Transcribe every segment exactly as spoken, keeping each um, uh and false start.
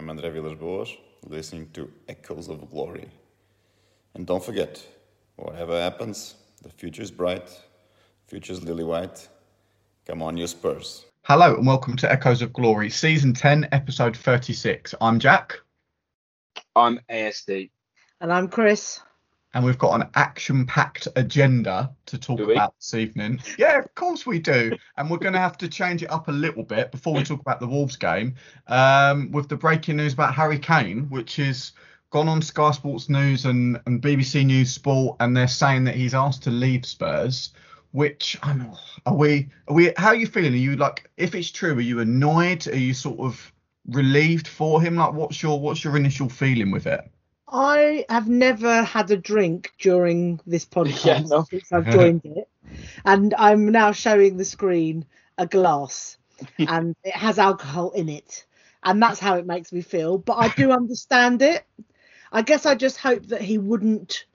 I'm André Villas-Boas, listening to Echoes of Glory. And don't forget, whatever happens, the future's bright, the future's lily white. Come on, you Spurs. Hello and welcome to Echoes of Glory, Season ten, Episode thirty-six. I'm Jack. I'm A S D. And I'm Chris. And we've got an action-packed agenda to talk about this evening. Yeah, of course we do. And we're going to have to change it up a little bit before we talk about the Wolves game um, with the breaking news about Harry Kane, which has gone on Sky Sports News and, and B B C News Sport, and they're saying that he's asked to leave Spurs, which, I know, are we, are we, how are you feeling? Are you like, if it's true, are you annoyed? Are you sort of relieved for him? Like, what's your, what's your initial feeling with it? I have never had a drink during this podcast yeah, no. since I've joined it, and I'm now showing the screen a glass, and it has alcohol in it, and that's how it makes me feel, but I do understand it. I guess I just hope that he wouldn't,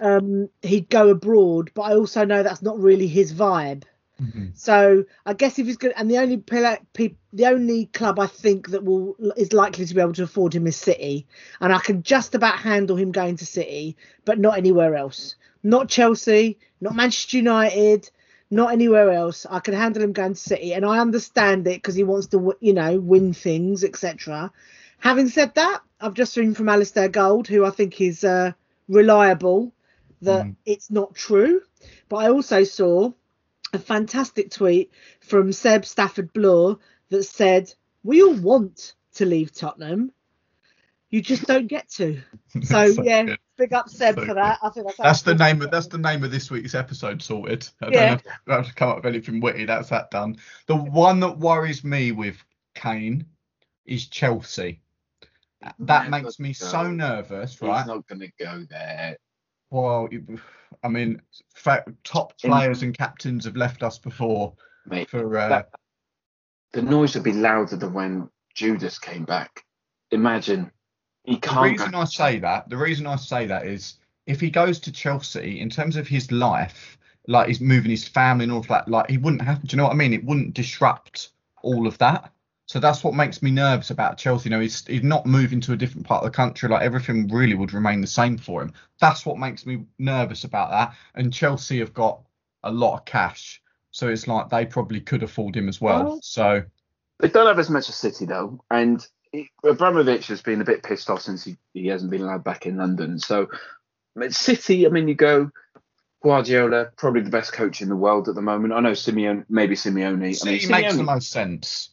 um, he'd go abroad, but I also know that's not really his vibe. Mm-hmm. So I guess if he's good, and the only the only club I think that will is likely to be able to afford him is City, and I can just about handle him going to City, but not anywhere else. Not Chelsea, not Manchester United, not anywhere else. I can handle him going to City, and I understand it because he wants to, you know, win things, et cetera. Having said that, I've just seen from Alistair Gold, who I think is uh, reliable, that mm. it's not true. But I also saw a fantastic tweet from Seb Stafford Bloor that said, we all want to leave Tottenham. You just don't get to. So, so yeah, good. Big up Seb so for that. I think that's, that's the name of that's the name of this week's episode sorted. I yeah. don't have, have to come up with anything witty. That's that done. The one that worries me with Kane is Chelsea. That makes me so nervous, right? He's not going to go there. Well, I mean, top players and captains have left us before. Mate, for uh... that, the noise would be louder than when Judas came back. Imagine he can't. The reason I say that, the reason I say that is if he goes to Chelsea, in terms of his life, like he's moving his family and all of that, like he wouldn't have. Do you know what I mean? It wouldn't disrupt all of that. So that's what makes me nervous about Chelsea. You know, he's, he's not moving to a different part of the country. Like, everything really would remain the same for him. That's what makes me nervous about that. And Chelsea have got a lot of cash. So it's like they probably could afford him as well. well so they don't have as much as City, though. And it, Abramovich has been a bit pissed off since he, he hasn't been allowed back in London. So City, I mean, you go Guardiola, probably the best coach in the world at the moment. I know Simeone, maybe Simeone. City I mean, Simeone, makes the most sense.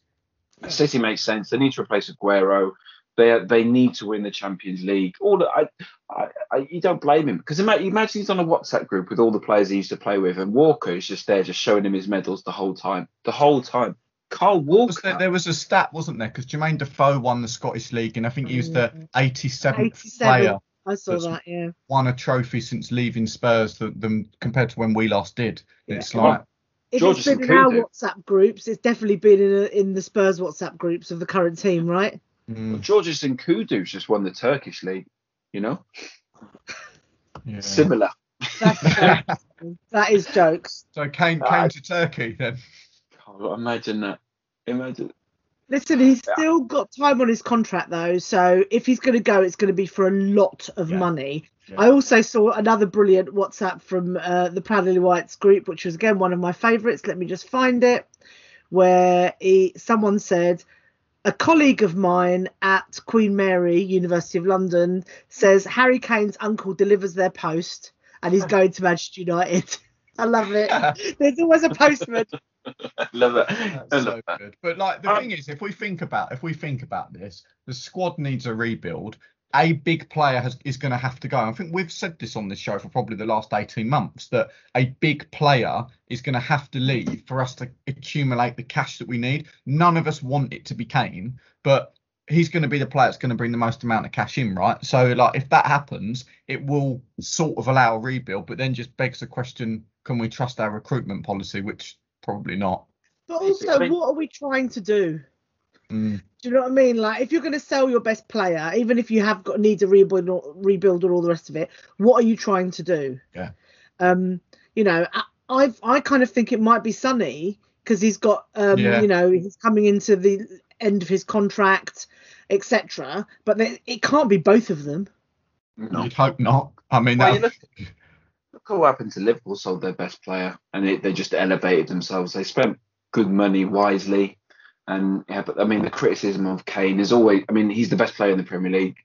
City makes sense. They need to replace Aguero. They they need to win the Champions League. All the, I, I, I, you don't blame him because imagine he's on a WhatsApp group with all the players he used to play with, and Walker is just there, just showing him his medals the whole time. The whole time. Carl Walker. Was there, there was a stat, wasn't there? Because Jermaine Defoe won the Scottish League, and I think he was the eighty-seventh player. I saw that. Yeah. Won a trophy since leaving Spurs than, than compared to when we last did. Yeah. It's like. If George's it's been in our WhatsApp groups, it's definitely been in, a, in the Spurs WhatsApp groups of the current team, right? Mm. Well, George's and Kudu's just won the Turkish league, you know? Yeah. Similar. That's jokes. That is jokes. So Kane uh, came to Turkey then. God, imagine that. Imagine. Listen, he's yeah. still got time on his contract, though. So if he's going to go, it's going to be for a lot of yeah. money. Yeah. I also saw another brilliant WhatsApp from uh, the Proudly Whites group, which was, again, one of my favourites. Let me just find it. Where he, someone said, a colleague of mine at Queen Mary, University of London, says Harry Kane's uncle delivers their post and he's going to Manchester United. I love it. There's always a postman. I love it. That's I love so that. Good. But like the um, thing is, if we think about if we think about this, the squad needs a rebuild. A big player has, is going to have to go. I think we've said this on this show for probably the last eighteen months, that a big player is going to have to leave for us to accumulate the cash that we need. None of us want it to be Kane, but he's going to be the player that's going to bring the most amount of cash in, right? So like, if that happens, it will sort of allow a rebuild, but then just begs the question, can we trust our recruitment policy, which probably not. But also, what are we trying to do? Mm. Do you know what I mean? Like, if you're going to sell your best player, even if you have got need to rebuild or rebuild and all the rest of it, what are you trying to do? Yeah. Um. You know, I I've, I kind of think it might be Sonny because he's got um. Yeah. You know, he's coming into the end of his contract, et cetera. But they, it can't be both of them. No. You'd hope not. I mean, well, look, look what happened to Liverpool. Sold their best player, and it, they just elevated themselves. They spent good money wisely, and yeah, but I mean, the criticism of Kane is always. I mean, he's the best player in the Premier League.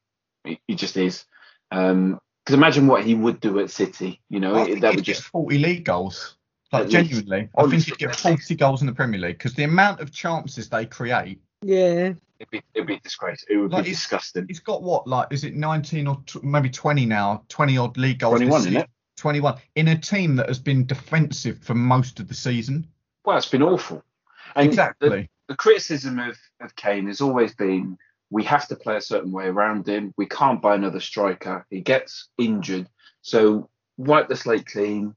He, he just is. Um, because imagine what he would do at City. You know, it, that would just forty league goals. Like genuinely, least, I think he'd get forty goals in the Premier League because the amount of chances they create. Yeah. It'd be, it'd be disgrace. It would like be disgusting. He's got what, like, is it nineteen or t- maybe twenty now? twenty odd league goals. twenty-one, isn't it? twenty-one in a team that has been defensive for most of the season. Well, it's been awful. And exactly. The, the criticism of, of Kane has always been we have to play a certain way around him. We can't buy another striker. He gets injured. So wipe the slate clean.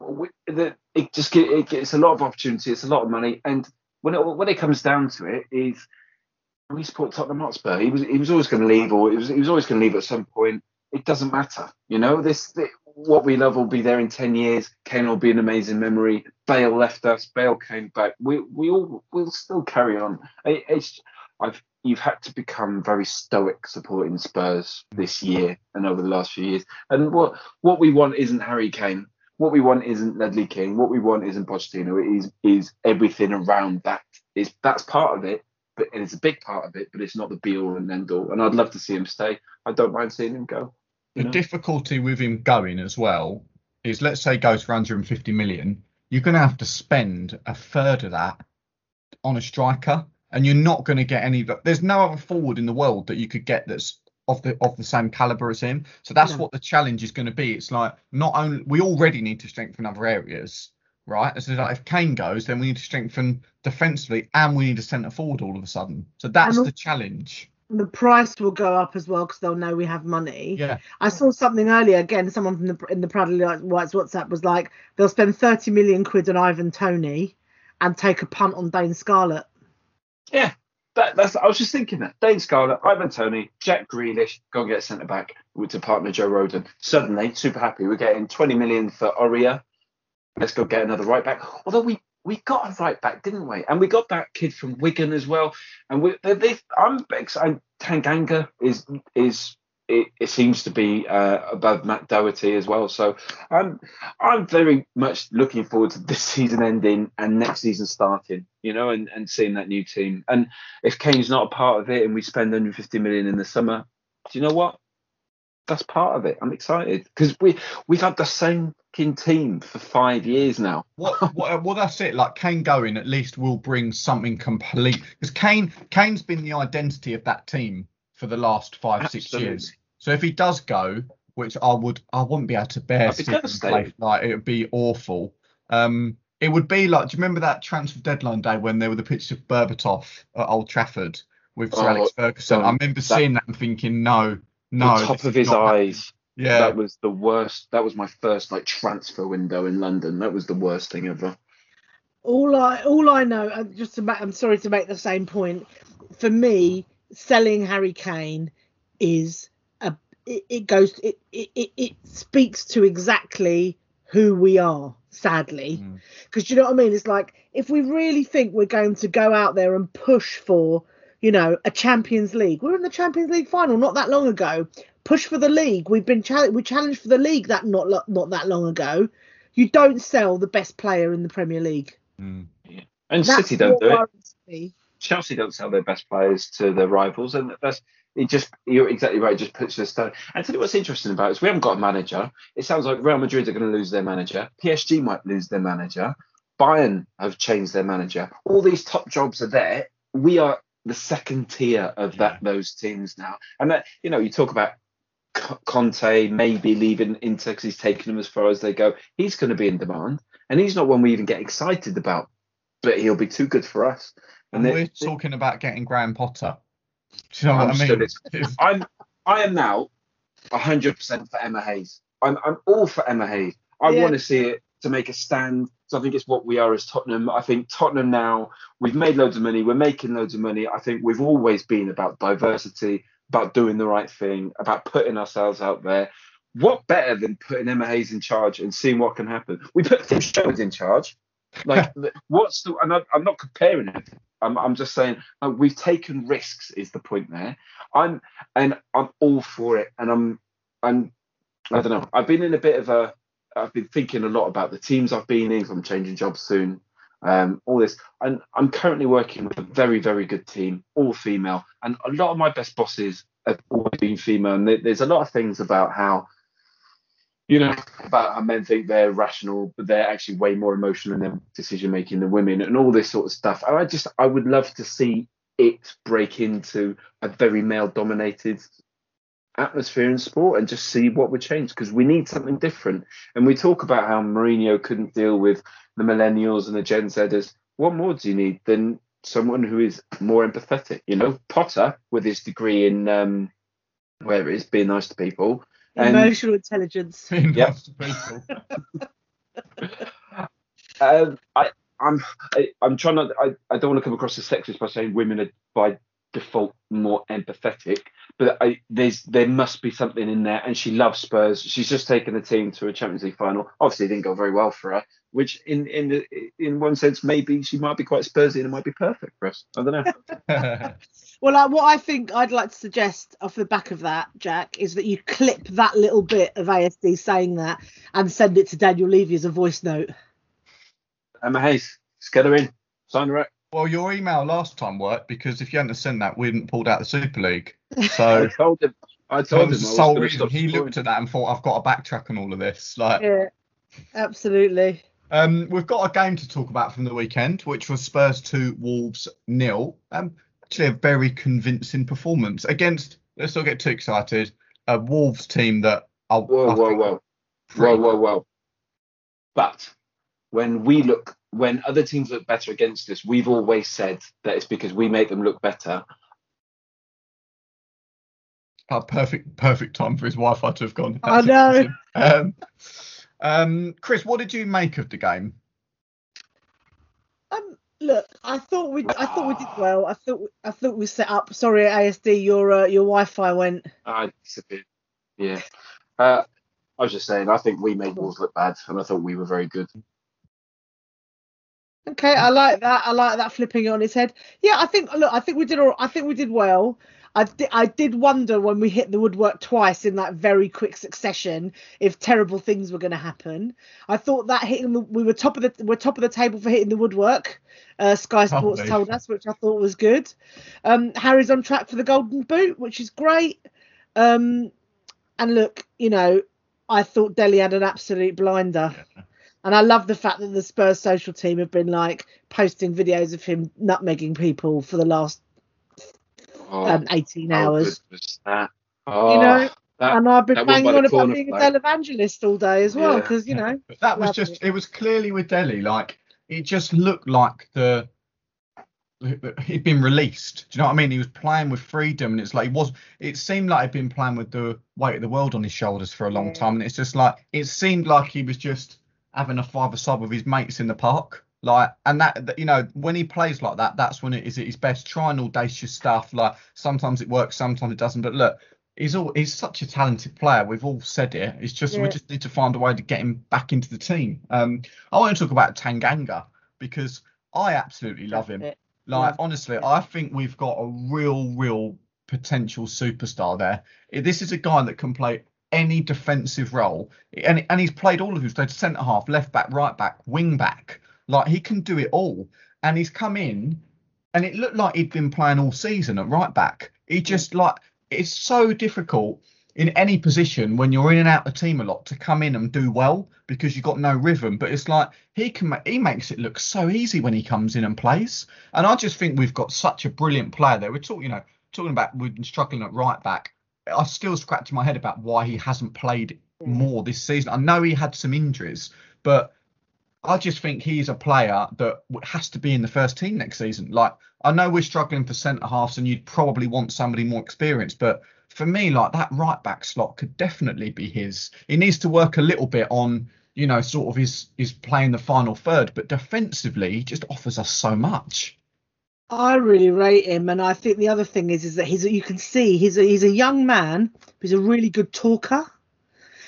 We, the, it just get, it gets a lot of opportunity. It's a lot of money, and when it when it comes down to it, is we support Tottenham Hotspur. He was he was always going to leave, or he was he was always going to leave at some point. It doesn't matter, you know. This the, what we love will be there in ten years. Kane will be an amazing memory. Bale left us. Bale came back. We we all will still carry on. It, it's I've you've had to become very stoic supporting Spurs this year and over the last few years. And what what we want isn't Harry Kane. What we want isn't Ledley King. What we want isn't Pochettino. It is is everything around that. It's, that's part of it, but and it's a big part of it, but it's not the be-all and end-all. And I'd love to see him stay. I don't mind seeing him go. The know? difficulty with him going as well is, let's say, goes for one hundred fifty million. You're going to have to spend a third of that on a striker, and you're not going to get any. There's no other forward in the world that you could get that's of the of the same caliber as him. So that's yeah. what the challenge is going to be. It's like, not only we already need to strengthen other areas, right? So like if Kane goes, then we need to strengthen defensively, and we need a centre forward all of a sudden. So that's and the challenge. The price will go up as well because they'll know we have money. Yeah, I saw something earlier again. Someone from the in the Proudly White's WhatsApp was like, they'll spend thirty million quid on Ivan Toney and take a punt on Dane Scarlett. Yeah. That, that's. I was just thinking that. Dane Scarlett, Ivan Toney, Jack Grealish, go and get centre-back to partner Joe Rodon. Suddenly, super happy. We're getting twenty million for Oria. Let's go get another right-back. Although we, we got a right-back, didn't we? And we got that kid from Wigan as well. And we, they, they, I'm excited. Tanganga is, is it, it seems to be uh, above Matt Doherty as well. So I'm, I'm very much looking forward to this season ending and next season starting. You know, and, and seeing that new team. And if Kane's not a part of it and we spend one hundred fifty million in the summer, do you know what? That's part of it. I'm excited because we, we've had the same team for five years now. what, what, well, that's it. Like Kane going at least will bring something complete. Because Kane, Kane's been the identity of that team for the last five, Absolutely. six years. So if he does go, which I would, I wouldn't be able to bear. Play, like, it would be awful. Um, It would be like, do you remember that transfer deadline day when there were the pictures of Berbatov at Old Trafford with Sir oh, Alex Ferguson? I remember that, seeing that and thinking, no, no. The top of his eyes. That. Yeah. That was the worst. That was my first like transfer window in London. That was the worst thing ever. All I all I know, I'm just to ma- I'm sorry to make the same point. For me, selling Harry Kane is a it, it goes it, it it it speaks to exactly who we are. Sadly, because mm. you know what I mean? It's like, if we really think we're going to go out there and push for, you know, a Champions League, we're in the Champions League final not that long ago. Push for the league. We've been challenged. We challenged for the league that not not that long ago. You don't sell the best player in the Premier League. Mm. Yeah. And that's City don't do it. Chelsea don't sell their best players to their rivals, and that's. It just, you're exactly right, it just puts this down. And tell you what's interesting about it is we haven't got a manager. It sounds like Real Madrid are going to lose their manager. P S G might lose their manager. Bayern have changed their manager. All these top jobs are there. We are the second tier of that those teams now. And, that you know, you talk about Conte maybe leaving Inter because he's taking them as far as they go. He's going to be in demand. And he's not one we even get excited about. But he'll be too good for us. And, and we're it, talking about getting Graham Potter. Do you know what I mean? I'm, I am now one hundred percent for Emma Hayes. I'm, I'm all for Emma Hayes. I yeah. want to see it to make a stand. So I think it's what we are as Tottenham. I think Tottenham now, we've made loads of money. We're making loads of money. I think we've always been about diversity, about doing the right thing, about putting ourselves out there. What better than putting Emma Hayes in charge and seeing what can happen? We put Phil Foden in charge. Like, what's the? And I'm not comparing it. I'm, I'm just saying, like, we've taken risks is the point there. I'm and I'm all for it. And I'm I'm I don't know. I've been in a bit of a I've been thinking a lot about the teams I've been in. I'm changing jobs soon. Um, all this. And I'm currently working with a very, very good team, all female. And a lot of my best bosses have always been female. And there's a lot of things about how, you know, about how men think they're rational, but they're actually way more emotional in their decision making than women, and all this sort of stuff. And I just, I would love to see it break into a very male dominated atmosphere in sport and just see what would change, because we need something different. And we talk about how Mourinho couldn't deal with the millennials and the Gen Zers. What more do you need than someone who is more empathetic? You know, Potter with his degree in um, where it is, being nice to people, and emotional intelligence. Being yep. nice to people. um, I, I'm, I, I'm trying not. I, I don't want to come across as sexist by saying women are by default more empathetic, but I, there's there must be something in there. And she loves Spurs. She's just taken the team to a Champions League final. Obviously, it didn't go very well for her, which in in the, in one sense, maybe she might be quite Spursy and it might be perfect for us. I don't know. Well, uh, what I think I'd like to suggest off the back of that, Jack, is that you clip that little bit of A S D saying that and send it to Daniel Levy as a voice note. Emma Hayes, just get her in. Sign her up. Well, your email last time worked, because if you hadn't sent that, we hadn't pulled out the Super League. So I told him. I told him. The sole reason he looked at that and thought, I've got to backtrack on all of this. Like, yeah, absolutely. Um, we've got a game to talk about from the weekend, which was Spurs two, Wolves nil. Um, actually, a very convincing performance against. Let's not get too excited. A Wolves team that. Are, whoa, I whoa, whoa, whoa, whoa, whoa! But when we look. When other teams look better against us, we've always said that it's because we make them look better. Oh, perfect, perfect time for his Wi-Fi to have gone. That's I know. Um, um, Chris, what did you make of the game? Um, look, I thought we, I thought we did well. I thought, I thought we set up. Sorry, A S D, your uh, your Wi-Fi went. I disappeared. Yeah. Uh, I was just saying, I think we made Wolves look bad, and I thought we were very good. Okay, I like that. I like that, flipping it on its head. Yeah, I think look, I think we did all, I think we did well. I did, I did wonder when we hit the woodwork twice in that very quick succession if terrible things were going to happen. I thought that hitting the, we were top of the we're top of the table for hitting the woodwork. Uh, Sky Sports Lovely. Told us, which I thought was good. Um, Harry's on track for the Golden Boot, which is great. Um, and look, you know, I thought Dele had an absolute blinder. Yeah. And I love the fact that the Spurs social team have been like posting videos of him nutmegging people for the last oh, um, eighteen hours. That? Oh, you know, that, and I've been banging on about being a televangelist all day as well, because yeah, you know. But that was just—it it was clearly with Dele. Like, it just looked like the he'd been released. Do you know what I mean? He was playing with freedom, and it's like he was. It seemed like he'd been playing with the weight of the world on his shoulders for a long yeah. time, and it's just like it seemed like he was just. Having a five-a-side with his mates in the park, like, and that, you know, when he plays like that, that's when it is at his best, trying audacious stuff. Like, sometimes it works, sometimes it doesn't, but look, he's all he's such a talented player, we've all said it. It's just yeah. we just need to find a way to get him back into the team. um I want to talk about Tanganga, because I absolutely love him. Like, honestly, I think we've got a real real potential superstar there. This is a guy that can play any defensive role, and and he's played all of his played centre half, left back, right back, wing back. Like, he can do it all, and he's come in, and it looked like he'd been playing all season at right back. He just like it's so difficult in any position when you're in and out of team a lot to come in and do well, because you've got no rhythm. But it's like he can he makes it look so easy when he comes in and plays, and I just think we've got such a brilliant player there. We're talking, you know, talking about we've been struggling at right back. I still scratch my head about why he hasn't played more this season. I know he had some injuries, but I just think he's a player that has to be in the first team next season. Like, I know we're struggling for centre halves, and you'd probably want somebody more experienced, but for me, like, that right back slot could definitely be his. He needs to work a little bit on, you know, sort of his his playing the final third, but defensively, he just offers us so much. I really rate him, and I think the other thing is is that he's you can see he's a, he's a young man, he's a really good talker,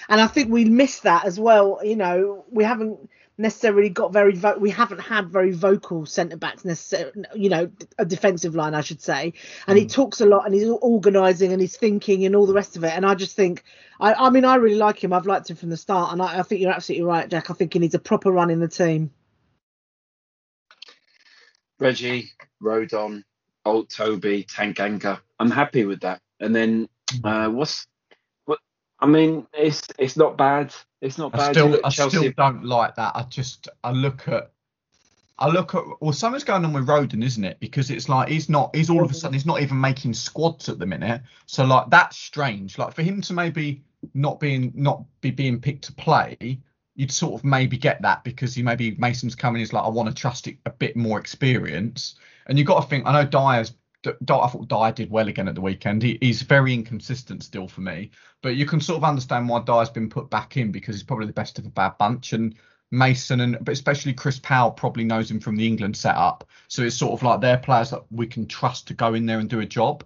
and I think we miss that as well. You know, we haven't necessarily got very vo- we haven't had very vocal centre backs necessarily, you know, a defensive line I should say, and mm. he talks a lot and he's organising and he's thinking and all the rest of it, and I just think I, I mean I really like him. I've liked him from the start, and I, I think you're absolutely right, Jack. I think he needs a proper run in the team. Reggie, Rodon, Old Toby, Tanganga. I'm happy with that. And then uh, what's what? I mean, it's it's not bad. It's not bad. I still, I still don't like that. I just, I look at, I look at, well, something's going on with Rodon, isn't it? Because it's like, he's not, he's all of a sudden, he's not even making squads at the minute. So like, that's strange. Like for him to maybe not being, not be being picked to play, you'd sort of maybe get that because he maybe Mason's coming, he's like, I want to trust it, a bit more experience. And you've got to think, I know Dyer's, D- D- I thought Dyer did well again at the weekend. He, he's very inconsistent still for me, but you can sort of understand why Dyer's been put back in because he's probably the best of a bad bunch. And Mason and but especially Chris Powell probably knows him from the England setup, so it's sort of like they're players that we can trust to go in there and do a job.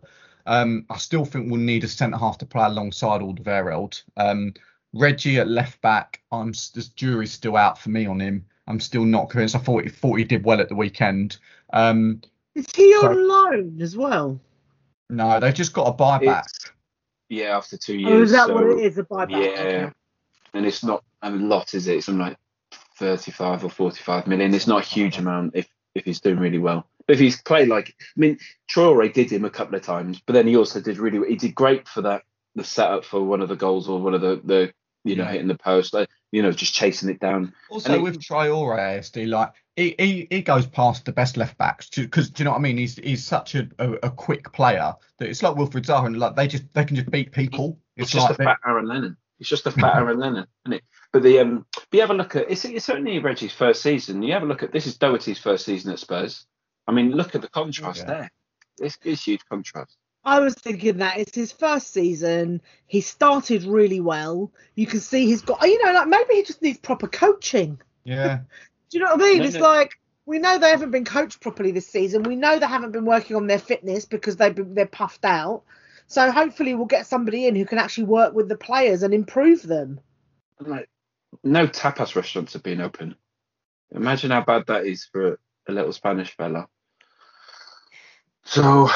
Um, I still think we'll need a centre half to play alongside Alderweireld. Um, Reggie at left back, I'm the jury's still out for me on him. I'm still not convinced. I thought he, thought he did well at the weekend. Um, Is he so, on loan as well? No, they've just got a buyback. It's, yeah, after two years. Oh, is that so, what it is, a buyback? Yeah, okay. And it's not a lot, is it? It's something like thirty-five or forty-five million. It's not a huge amount if, if he's doing really well. But if he's played like... I mean, Traoré did him a couple of times, but then he also did really well. He did great for that, the setup for one of the goals or one of the... the you know, yeah. hitting the post, like, you know, just chasing it down. Also it, with Traoré, A S D, like, he, he, he goes past the best left backs because, do you know what I mean? He's he's such a, a, a quick player that it's like Wilfried Zaha, and like they just they can just beat people. It's, it's like just a fat Aaron Lennon. It's just a fat Aaron Lennon, isn't it? But the um, but you have a look at it's, it's certainly Reggie's first season. You have a look at this is Doherty's first season at Spurs. I mean, look at the contrast yeah. there. It's, it's huge contrast. I was thinking that it's his first season. He started really well. You can see he's got, you know, like maybe he just needs proper coaching. Yeah. Do you know what I mean? No, it's no. like we know they haven't been coached properly this season. We know they haven't been working on their fitness because they've been, they're puffed out. So hopefully we'll get somebody in who can actually work with the players and improve them. Like, no tapas restaurants have been open. Imagine how bad that is for a little Spanish fella. So...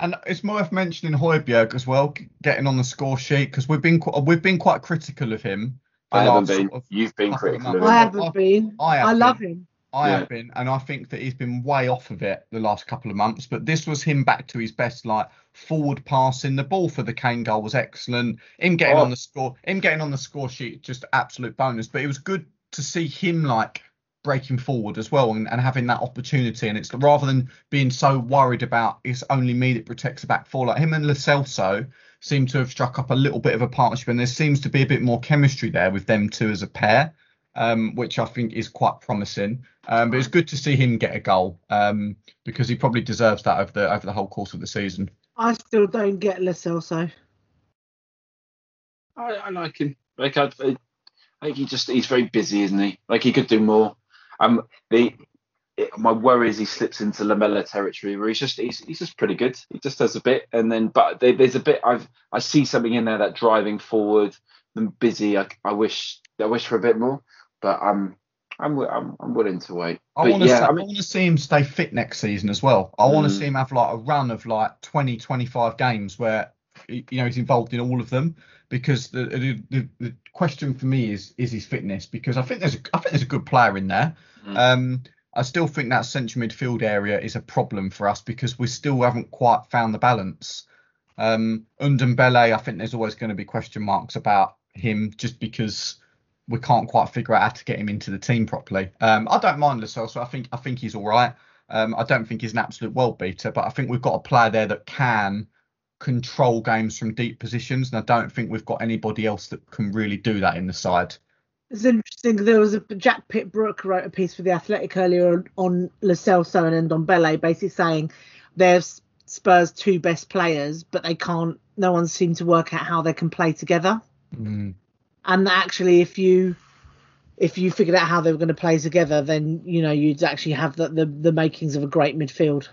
And it's worth mentioning Højbjerg as well, getting on the score sheet because we've been qu- we've been quite critical of him. I haven't been. Sort of You've been critical. Of him. I haven't I, been. I, have I love been. him. I yeah. have been, and I think that he's been way off of it the last couple of months. But this was him back to his best, like forward passing. The ball for the Kane goal was excellent. Him getting oh. on the score, him getting on the score sheet, just absolute bonus. But it was good to see him like breaking forward as well and, and having that opportunity, and it's rather than being so worried about it's only me that protects the back four. Like him and Lo Celso seem to have struck up a little bit of a partnership, and there seems to be a bit more chemistry there with them two as a pair, um which I think is quite promising. Um but it's good to see him get a goal, um because he probably deserves that over the over the whole course of the season. I still don't get Lo Celso. I, I like him. Like I, I think he just he's very busy, isn't he? Like he could do more. Um, the it, my worry is he slips into Lamella territory where he's just he's, he's just pretty good. He just does a bit, and then but they, there's a bit I've I see something in there that driving forward and busy. I, I wish I wish for a bit more, but um, I'm I'm I'm willing to wait. I want to yeah, I mean, I want to see him stay fit next season as well. I want to mm. see him have like a run of like twenty, twenty-five games where you know he's involved in all of them. Because the, the the the question for me is is his fitness, because I think there's a, I think there's a good player in there. Mm. Um, I still think that central midfield area is a problem for us because we still haven't quite found the balance. Um, Ndombele, I think there's always going to be question marks about him just because we can't quite figure out how to get him into the team properly. Um, I don't mind Lo Celso. I think I think he's all right. Um, I don't think he's an absolute world beater, but I think we've got a player there that can control games from deep positions, and I don't think we've got anybody else that can really do that in the side. It's interesting, there was a Jack Pitbrook wrote a piece for The Athletic earlier on Lo Celso and Ndombele, basically saying they're Spurs' two best players, but they can't, no one seemed to work out how they can play together. Mm. And actually if you if you figured out how they were going to play together, then you know you'd actually have the the, the makings of a great midfield.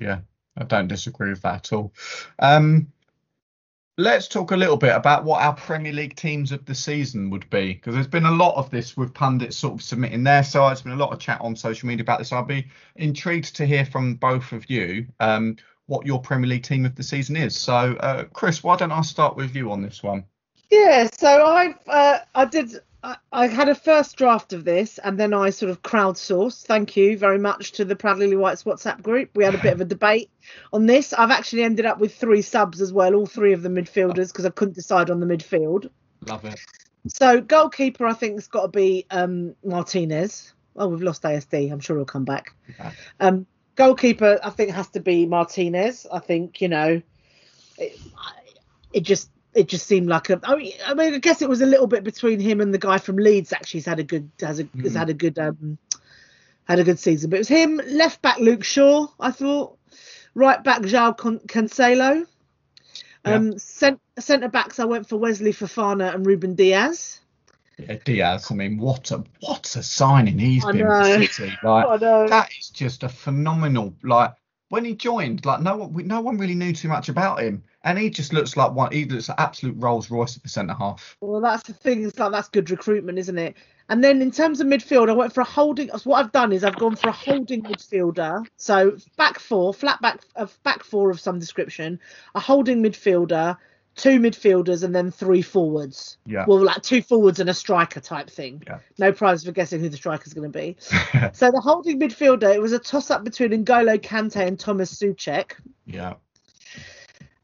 Yeah, I don't disagree with that at all. Um, Let's talk a little bit about what our Premier League teams of the season would be, because there's been a lot of this with pundits sort of submitting their sides. There's been a lot of chat on social media about this. I'd be intrigued to hear from both of you um, what your Premier League team of the season is. So, uh, Chris, why don't I start with you on this one? Yeah, so I've uh, I did I, I had a first draft of this, and then I sort of crowdsourced. Thank you very much to the Proudly Whites WhatsApp group. We had a bit of a debate on this. I've actually ended up with three subs as well, all three of the midfielders, because I couldn't decide on the midfield. Love it. So goalkeeper, I think, has got to be um, Martinez. Oh, we've lost A S D. I'm sure he'll come back. Yeah. Um, goalkeeper, I think, has to be Martinez. I think you know, it, it just. It just seemed like a. I mean, I mean, I guess it was a little bit between him and the guy from Leeds. Actually, he's had a good has a mm. has had a good um, had a good season. But it was him. Left back Luke Shaw, I thought. Right back João Cancelo. Um, yeah. Centre backs I went for Wesley Fofana and Rúben Dias. Yeah, Dias. I mean, what a what a signing he's I been know. for City. Like I know. That is just a phenomenal. Like when he joined, like no one no one really knew too much about him. And he just looks like one. He looks like absolute Rolls Royce at the centre half. Well, that's the thing. It's like that's good recruitment, isn't it? And then in terms of midfield, I went for a holding. What I've done is I've gone for a holding midfielder. So back four, flat back, uh, back four of some description, a holding midfielder, two midfielders, and then three forwards. Yeah. Well, like two forwards and a striker type thing. Yeah. No prize for guessing who the striker's going to be. So the holding midfielder, it was a toss up between N'Golo Kante and Tomáš Souček. Yeah.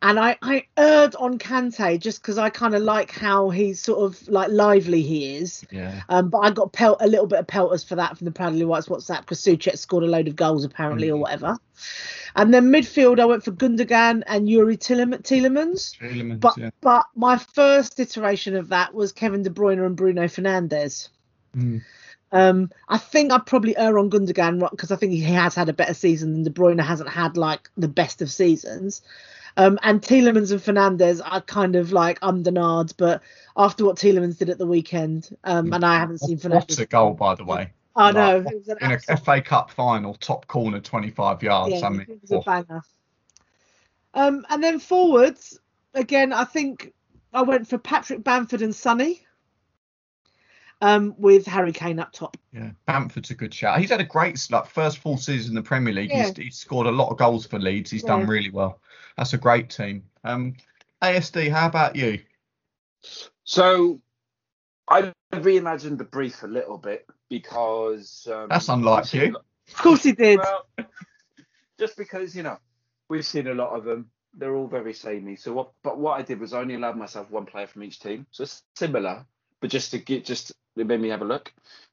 And I, I erred on Kante just because I kind of like how he's sort of like lively he is. Yeah. Um, but I got pelt, a little bit of pelters for that from the Proudly Whites WhatsApp because Souček scored a load of goals apparently mm. or whatever. And then midfield, I went for Gundogan and Youri Tielemans. Tielemans but, yeah. but my first iteration of that was Kevin De Bruyne and Bruno Fernandes. Mm. Um, I think I'd probably err on Gundogan because I think he has had a better season than De Bruyne hasn't had like the best of seasons. Um, and Tielemans and Fernandes are kind of like undernards, but after what Tielemans did at the weekend, um, and I haven't seen Fernandes. That's a goal, by the way. I know. Like, it was an in absolute... a F A Cup final, top corner, twenty-five yards. Yeah, I mean, it was oh. a banger. Um, and then forwards, again, I think I went for Patrick Bamford and Sonny. Um, with Harry Kane up top. Yeah, Bamford's a good shout. He's had a great like, first full season in the Premier League. Yeah. He's, he's scored a lot of goals for Leeds. He's yeah. done really well. That's a great team. Um, A S D, how about you? So I reimagined the brief a little bit because... Um, That's unlike you. Lot- of course he did. Well, just because, you know, we've seen a lot of them. They're all very samey. So what, but what I did was I only allowed myself one player from each team. So it's similar, but just to get just... It made me have a look.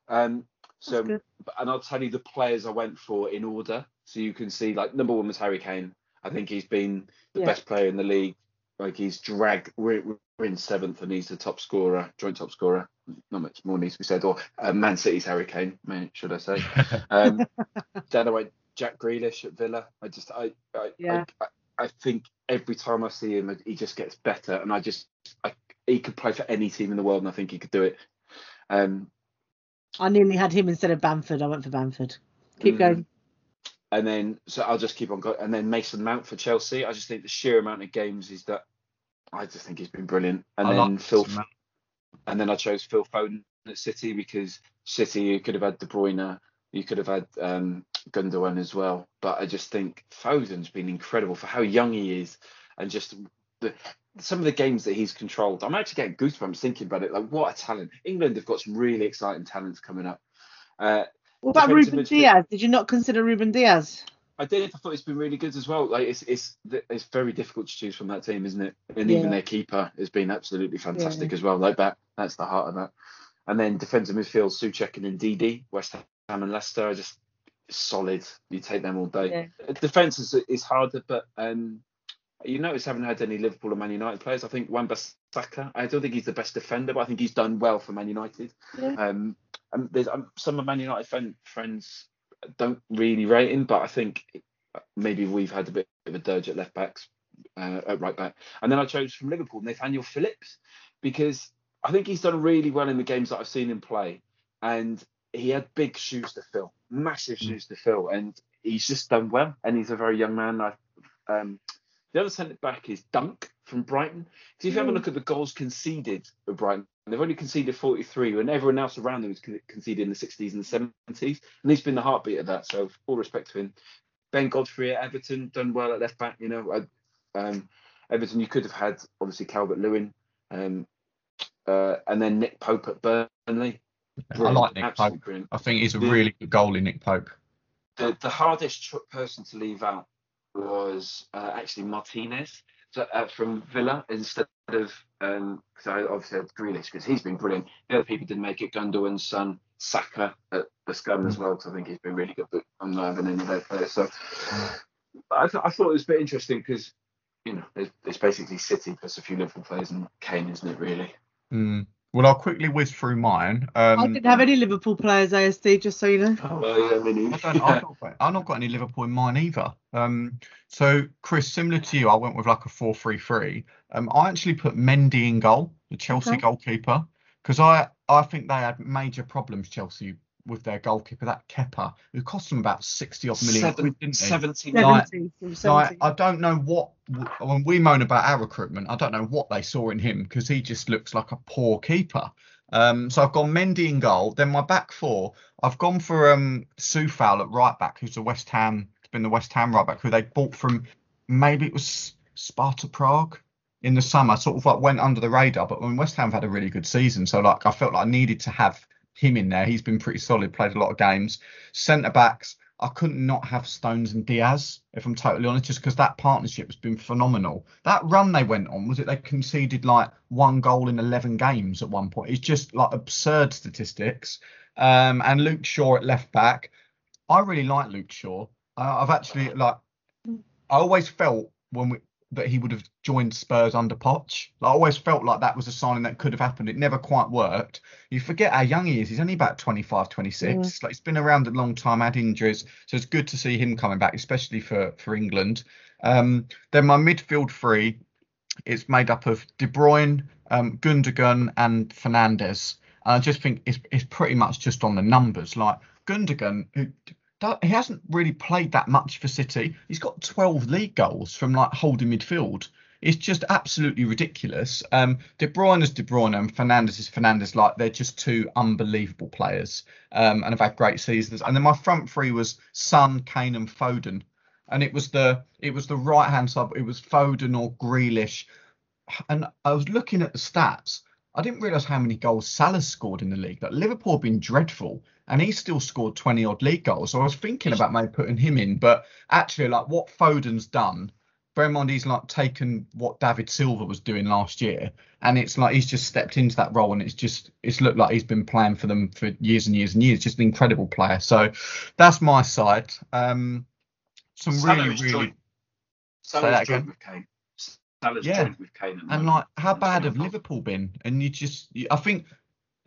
Um, so, and I'll tell you the players I went for in order. So you can see, like, number one was Harry Kane. I think he's been the yeah. best player in the league. Like, he's dragged. We're, we're in seventh, and he's the top scorer, joint top scorer. Not much more needs to be said. Or uh, Man City's Harry Kane, should I say. Um, then I went Jack Grealish at Villa. I just, I, I, yeah. I, I think every time I see him, he just gets better. And I just, I, he could play for any team in the world, and I think he could do it. Um, I nearly had him instead of Bamford. I went for Bamford. Keep mm, going. And then, so I'll just keep on going. And then Mason Mount for Chelsea. I just think the sheer amount of games is that I just think he's been brilliant. And I then Phil, Mount. and then I chose Phil Foden at City because City, you could have had De Bruyne, you could have had um, Gundogan as well. But I just think Foden's been incredible for how young he is and just the. Some of the games that he's controlled, I'm actually getting goosebumps thinking about it. Like, what a talent. England have got some really exciting talents coming up. Uh, what about Rúben Dias? Did you not consider Rúben Dias? I did. I thought he's been really good as well. Like, it's it's it's very difficult to choose from that team, isn't it? And yeah. even their keeper has been absolutely fantastic yeah. as well. Like that, that's the heart of that. And then defensive midfield, Souček and Ndidi, West Ham and Leicester are just solid. You take them all day. Yeah. Defence is, is harder, but... Um, You notice I haven't had any Liverpool or Man United players. I think Wan-Bissaka, I don't think he's the best defender, but I think he's done well for Man United. Yeah. Um, and there's, um, some of Man United fan, friends don't really rate him, but I think maybe we've had a bit of a dirge at left backs, uh, at right back. And then I chose from Liverpool, Nathaniel Phillips, because I think he's done really well in the games that I've seen him play. And he had big shoes to fill, massive mm. shoes to fill. And he's just done well. And he's a very young man. I um The other centre back is Dunk from Brighton. Because if you mm. have a look at the goals conceded for Brighton, they've only conceded forty-three when everyone else around them is conceded in the sixties and seventies. And he's been the heartbeat of that. So all respect to him. Ben Godfrey at Everton, done well at left back. You know, um, Everton, you could have had, obviously, Calvert-Lewin. Um, uh, and then Nick Pope at Burnley. Yeah, I like Nick Absolutely Pope. Brilliant. I think he's a the, really good goalie, Nick Pope. The, the hardest tr- person to leave out was uh, actually Martinez so, uh, from Villa instead of, um, because I obviously had Grealish because he's been brilliant. The other people didn't make it, Gundogan's son, Saka at the Scum as well, because I think he's been really good, but I'm not having any of their players. So I, th- I thought it was a bit interesting because, you know, it's, it's basically City plus a few Liverpool players and Kane, isn't it, really? Mm. Well, I'll quickly whiz through mine. Um, I didn't have any Liverpool players, A S D, just so you know. Oh, well, yeah, I mean, I don't, I've, not got, I've not got any Liverpool in mine either. Um, so, Chris, similar to you, I went with like a four three three. Um, I actually put Mendy in goal, the Chelsea okay. goalkeeper, because I, I think they had major problems, Chelsea, with their goalkeeper, that Kepa, who cost them about sixty odd million Seven, quid, didn't seventy, it? Like, seventy. Like, I don't know what, when we moan about our recruitment, I don't know what they saw in him because he just looks like a poor keeper. Um, so I've gone Mendy in goal. Then my back four, I've gone for um, Soufal at right back, who's the West Ham, been the West Ham right back, who they bought from, maybe it was Sparta Prague in the summer, sort of like went under the radar. But when West Ham had a really good season, so like I felt like I needed to have him in there. He's been pretty solid, played a lot of games. Centre backs, I couldn't not have Stones and Diaz, if I'm totally honest, just because that partnership has been phenomenal. That run they went on, was it they conceded like one goal in eleven games at one point? It's just like absurd statistics. Um, and Luke Shaw at left back. I really like Luke Shaw. Uh, I've actually like, I always felt when we, that he would have joined Spurs under Poch. Like, I always felt like that was a signing that could have happened. It never quite worked. You forget how young he is. He's only about twenty-five, twenty-six. Mm. Like, he's been around a long time, had injuries. So it's good to see him coming back, especially for, for England. Um, then my midfield three, it's made up of De Bruyne, um, Gundogan and Fernandes. And I just think it's, it's pretty much just on the numbers. Like Gundogan, who... He hasn't really played that much for City. He's got twelve league goals from like holding midfield. It's just absolutely ridiculous. Um, De Bruyne is De Bruyne and Fernandes is Fernandes. Like, they're just two unbelievable players um, and have had great seasons. And then my front three was Son, Kane and Foden. And it was the it was the right hand side. It was Foden or Grealish. And I was looking at the stats. I didn't realise how many goals Salah scored in the league. Like, Liverpool have been dreadful, and he still scored twenty odd league goals. So I was thinking about maybe putting him in, but actually, like what Foden's done, bear in mind he's like taken what David Silva was doing last year, and it's like he's just stepped into that role, and it's just it's looked like he's been playing for them for years and years and years. Just an incredible player. So that's my side. Um, some Salah really, really. Joined. Salah's joined with Kane. Salah's yeah. joined with Kane. And, and like, how bad have Liverpool been? And you just, you, I think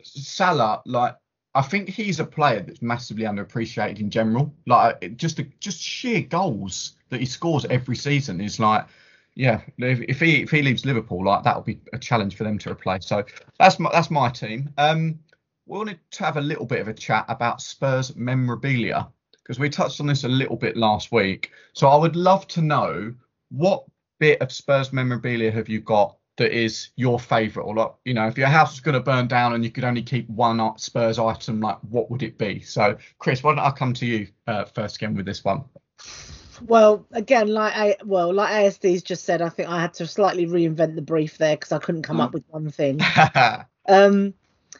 Salah, like. I think he's a player that's massively underappreciated in general. Like just the, just sheer goals that he scores every season is like, yeah. If, if he if he leaves Liverpool, like that'll be a challenge for them to replace. So that's my that's my team. Um, we wanted to have a little bit of a chat about Spurs memorabilia because we touched on this a little bit last week. So I would love to know what bit of Spurs memorabilia have you got that is your favourite, or like, you know, if your house was going to burn down and you could only keep one Spurs item, like what would it be? So, Chris, why don't I come to you uh, first again with this one? Well, again, like I, well, like A S D's just said, I think I had to slightly reinvent the brief there because I couldn't come mm. up with one thing. um,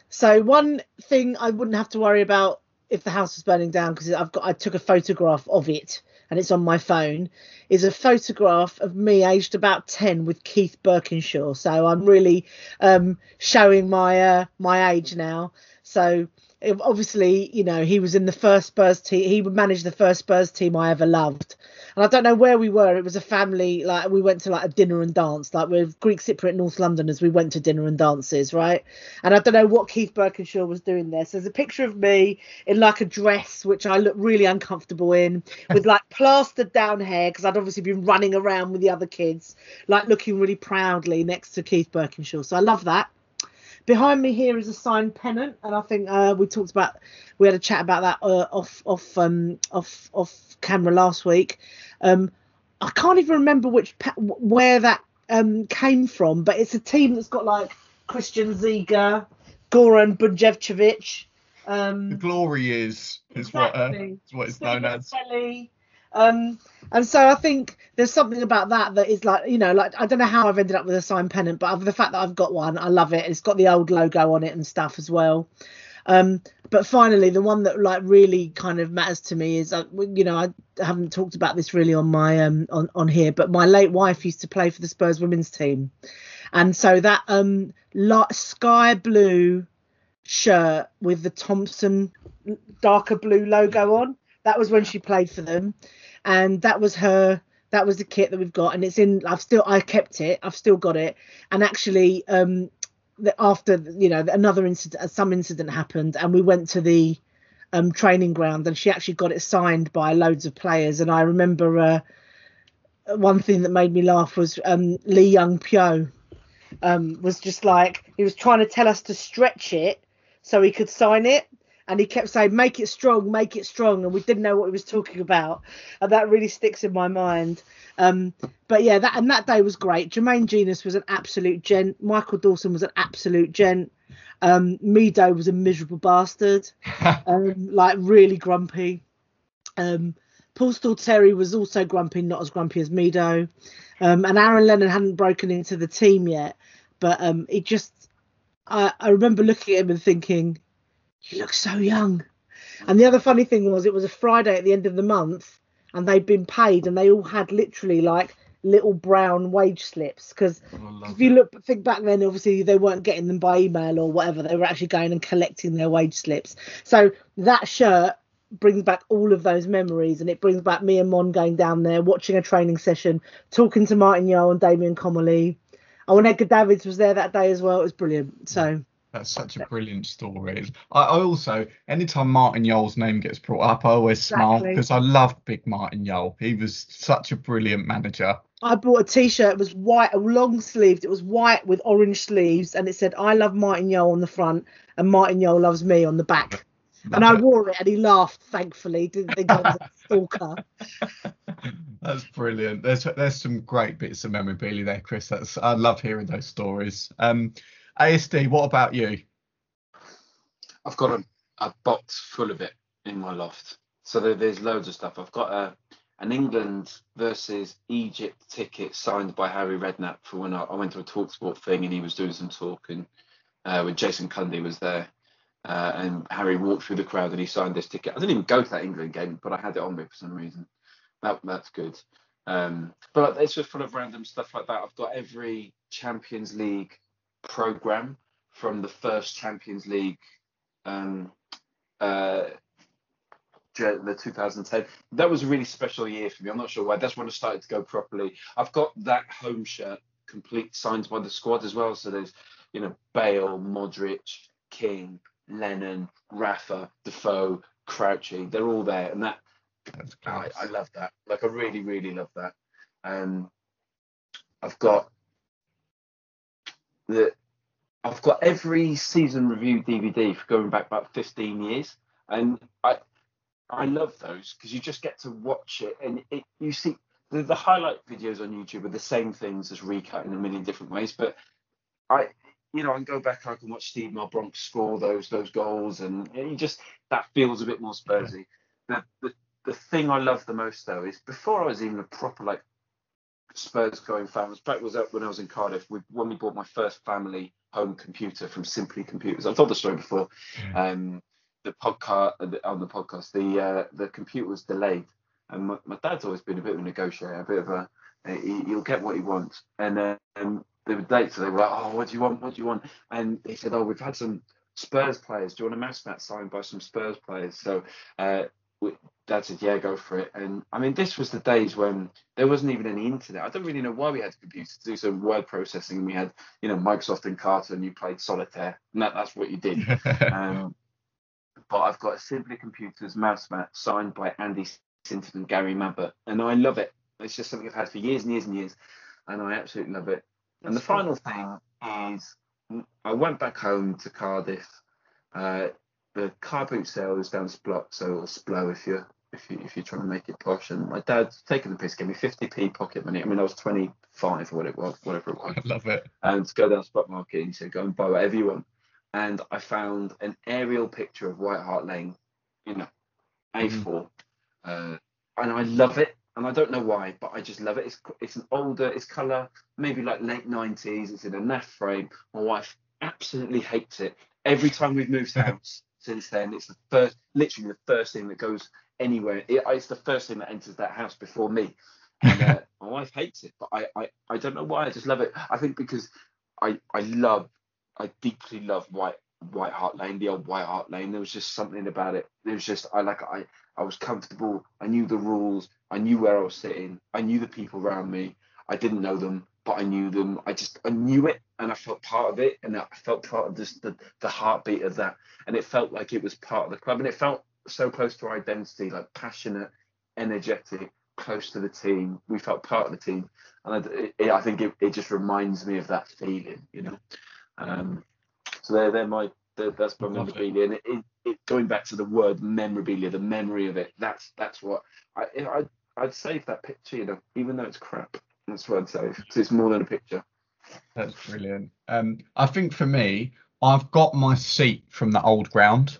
so one thing I wouldn't have to worry about if the house was burning down because I've got I took a photograph of it. And it's on my phone, is a photograph of me aged about ten with Keith Birkinshaw. So I'm really um, showing my uh, my age now. So obviously, you know, he was in the first Spurs team. He would manage the first Spurs team I ever loved. And I don't know where we were. It was a family, like we went to like a dinner and dance, like we're Greek Cypriot North Londoners. We went to dinner and dances. Right. And I don't know what Keith Birkinshaw was doing there. So there's a picture of me in like a dress, which I look really uncomfortable in, with like plastered down hair, because I'd obviously been running around with the other kids, like looking really proudly next to Keith Birkinshaw. So I love that. Behind me here is a signed pennant, and I think uh, we talked about we had a chat about that uh, off off um, off off camera last week. Um, I can't even remember which pe- where that um, came from, but it's a team that's got like Christian Ziga, Goran Bunjevcevic. Um, the glory is is exactly. what uh, what it's known as. Um, and so I think there's something about that that is like, you know, like I don't know how I've ended up with a signed pennant, but the fact that I've got one, I love it. It's got the old logo on it and stuff as well. Um, but finally, the one that like really kind of matters to me is, uh, you know, I haven't talked about this really on my um on, on here, but my late wife used to play for the Spurs women's team, and so that um light, sky blue shirt with the Thompson darker blue logo on, that was when she played for them, and that was her, that was the kit that we've got, and it's in, I've still, I kept it, I've still got it. And actually um the, after, you know, another incident, some incident happened, and we went to the um training ground, and she actually got it signed by loads of players. And I remember uh, one thing that made me laugh was um Lee Young Pyo um was just like, he was trying to tell us to stretch it so he could sign it, and he kept saying, make it strong, make it strong. And we didn't know what he was talking about. And that really sticks in my mind. Um, but yeah, that and that day was great. Jermaine Genius was an absolute gent. Michael Dawson was an absolute gent. Um, Mido was a miserable bastard, um, like really grumpy. Um, Paul Stalteri was also grumpy, not as grumpy as Mido. Um, and Aaron Lennon hadn't broken into the team yet. But um, it just, I, I remember looking at him and thinking, you look so young. And the other funny thing was, it was a Friday at the end of the month, and they'd been paid, and they all had literally like little brown wage slips, because oh, if you look think back then, obviously they weren't getting them by email or whatever, they were actually going and collecting their wage slips. So that shirt brings back all of those memories, and it brings back me and Mon going down there, watching a training session, talking to Martin Yeo and Damien Comolli. Oh, and Edgar Davids was there that day as well. It was brilliant. So that's such a brilliant story. I also, anytime Martin Yole's name gets brought up, I always exactly. smile, because I loved big Martin Yole. He was such a brilliant manager. I bought a T-shirt. It was white, long-sleeved. It was white with orange sleeves, and it said, I love Martin Yole on the front, and Martin Yole loves me on the back. Love and it. I wore it, and he laughed, thankfully. Didn't think I was a stalker. That's brilliant. There's there's some great bits of memorabilia there, Chris. That's, I love hearing those stories. Um, A S D, what about you? I've got a, a box full of it in my loft. So there, there's loads of stuff. I've got a, an England versus Egypt ticket signed by Harry Redknapp for when I, I went to a TalkSport thing, and he was doing some talking uh, when Jason Cundy was there. Uh, and Harry walked through the crowd and he signed this ticket. I didn't even go to that England game, but I had it on me for some reason. That That's good. Um, but it's just full of random stuff like that. I've got every Champions League program from the first Champions League, um, uh, the two thousand ten. That was a really special year for me. I'm not sure why. That's when I started to go properly. I've got that home shirt complete, signed by the squad as well. So there's, you know, Bale, Modric, King, Lennon, Rafa, Defoe, Crouchy. They're all there, and that I, I love that. Like I really, really love that. Um, I've got. That I've got every season review D V D for going back about fifteen years, and I I love those because you just get to watch it, and it, you see the, the highlight videos on YouTube are the same things as recut in a million different ways. But I, you know, I can go back and I can watch Steve Malbronk score those those goals, and you just that feels a bit more Spursy. The, the the thing I love the most though is before I was even a proper like Spurs going fan. Back was up when I was in Cardiff. We, when we bought my first family home computer from Simply Computers. I've told the story before. Yeah. Um, the podcast on the podcast, the uh, the computer was delayed, and my, my dad's always been a bit of a negotiator, a bit of a he, he'll get what he wants. And uh, um, they were late, so they were like, "Oh, what do you want? What do you want?" And he said, "Oh, we've had some Spurs players. Do you want a mouse mat signed by some Spurs players?" So. Uh, Dad said, yeah, go for it. And I mean, this was the days when there wasn't even any internet. I don't really know why we had computers to do some word processing. And we had, you know, Microsoft and Encarta, and you played solitaire, and that, that's what you did. um, but I've got a Simply Computers mouse mat signed by Andy Sinton and Gary Mabbott, and I love it. It's just something I've had for years and years and years, and I absolutely love it. And the final thing is, I went back home to Cardiff. Uh, The car boot sale is down Splot, so it'll Splow if you're if you if you try and make it posh. And my dad's taking the piss, gave me fifty p pocket money. I mean, I was twenty-five or what it was, whatever it was. I love it. And to go down the stock market, and he said, go and buy whatever you want. And I found an aerial picture of White Hart Lane, you know, A four. Mm. Uh, and I love it. And I don't know why, but I just love it. It's it's an older, it's colour, maybe like late nineties. It's in a naff frame. My wife absolutely hates it. Every time we've moved house since then, it's the first, literally the first thing that goes anywhere. It, it's the first thing that enters that house before me. And, uh, my wife hates it, but I, I, I don't know why. I just love it. I think because I I love, I deeply love White White Hart Lane, the old White Hart Lane. There was just something about it. There was just, I like, I, I was comfortable. I knew the rules. I knew where I was sitting. I knew the people around me. I didn't know them, but I knew them. I just, I knew it, and I felt part of it, and I felt part of this, the, the heartbeat of that. And it felt like it was part of the club, and it felt so close to our identity, like passionate, energetic, close to the team. We felt part of the team. And I, it, it, I think it, it just reminds me of that feeling, you know? Um, so they're, they're my, they're, that's my memorabilia. And it, it, it, going back to the word memorabilia, the memory of it, that's, that's what I, I, I'd save that picture, you know, even though it's crap. That's what I'd save, because it's more than a picture. That's brilliant. Um, I think for me, I've got my seat from the old ground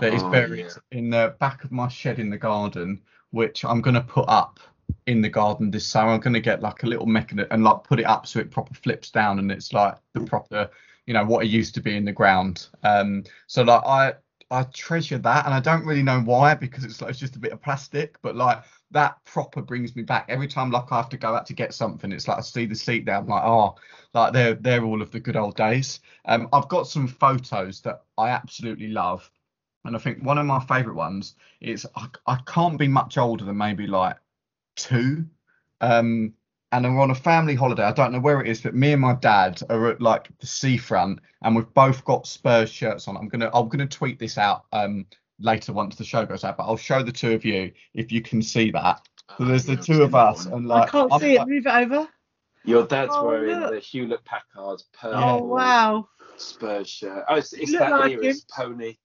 that oh, is buried yeah. in the back of my shed in the garden, which I'm going to put up in the garden this summer. I'm going to get like a little mechanism and like put it up so it proper flips down, and it's like the proper, you know, what it used to be in the ground. Um, so like I, I treasure that, and I don't really know why, because it's like it's just a bit of plastic, but like that proper brings me back every time. Like I have to go out to get something, it's like I see the seat there, I'm like, oh, like they're they're all of the good old days. Um, I've got some photos that I absolutely love, and I think one of my favourite ones is I, I can't be much older than maybe like two, um, and we're on a family holiday. I don't know where it is, but me and my dad are at like the seafront, and we've both got Spurs shirts on. I'm gonna I'm gonna tweet this out. Um, later once the show goes out, but I'll show the two of you if you can see that. So there's the two of us, and like I can't I'm see it. Like, move it over. Your dad's oh, wearing look. the Hewlett Packard's purple oh, wow. Spurs shirt. Oh, it's, it's that like era, it's pony.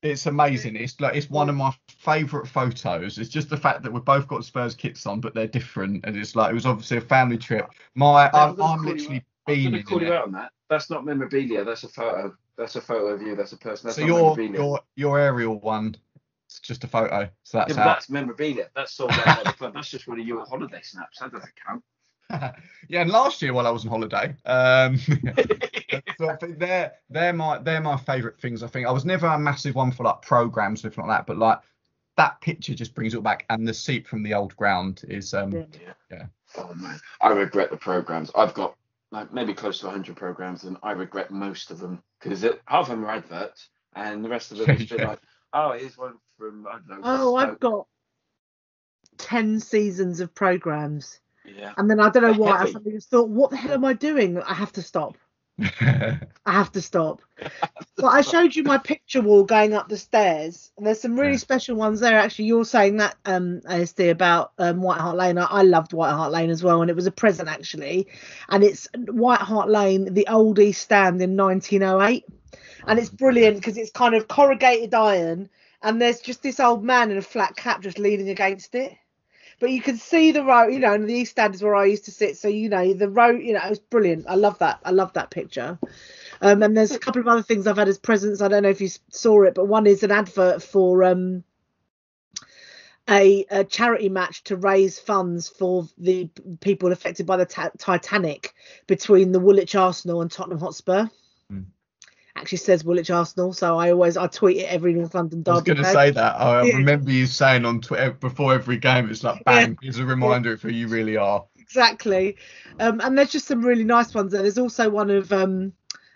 It's amazing. It's like it's one of my favourite photos. It's just the fact that we've both got Spurs kits on, but they're different, and it's like it was obviously a family trip. My, I'm, I'm literally beaming. I'm gonna call you out on that. That's not memorabilia. That's a photo. That's a photo of you. That's a person. That's so your your your aerial one, it's just a photo. So that's yeah, but that's memorabilia. That's all. That that's just one of your holiday snaps. That doesn't count. Yeah, and last year while I was on holiday, um, so I think they're they're my they're my favourite things. I think I was never a massive one for like programmes or anything like that, but like that picture just brings it all back. And the seat from the old ground is um, yeah. yeah. Oh man, I regret the programmes. I've got like maybe close to one hundred programmes, and I regret most of them, because half of them are adverts, and the rest of them is just like, oh, here's one from I don't know. Oh, I've got ten seasons of programmes. Yeah. And then I don't know why I suddenly just thought, what the hell am I doing? I have to stop. I have to stop. I have to but stop. I showed you my picture wall going up the stairs, and there's some really yeah. special ones there. Actually, you're saying that, um, A S D, about um, White Hart Lane. I, I loved White Hart Lane as well, and it was a present actually. And it's White Hart Lane, the old East Stand in nineteen oh eight, and it's brilliant because it's kind of corrugated iron, and there's just this old man in a flat cap just leaning against it. But you can see the road, you know, and the East Stand is where I used to sit. So, you know, the road, you know, it was brilliant. I love that. I love that picture. Um, and there's a couple of other things I've had as presents. I don't know if you saw it, but one is an advert for um, a, a charity match to raise funds for the people affected by the ta- Titanic between the Woolwich Arsenal and Tottenham Hotspur. Mm. Actually says Woolwich Arsenal, so I always I tweet it every North London derby. I was going to say that. I remember you saying on Twitter before every game, it's like bang, here's yeah. a reminder yeah. of who you really are. Exactly, um, and there's just some really nice ones there. There's also one of um,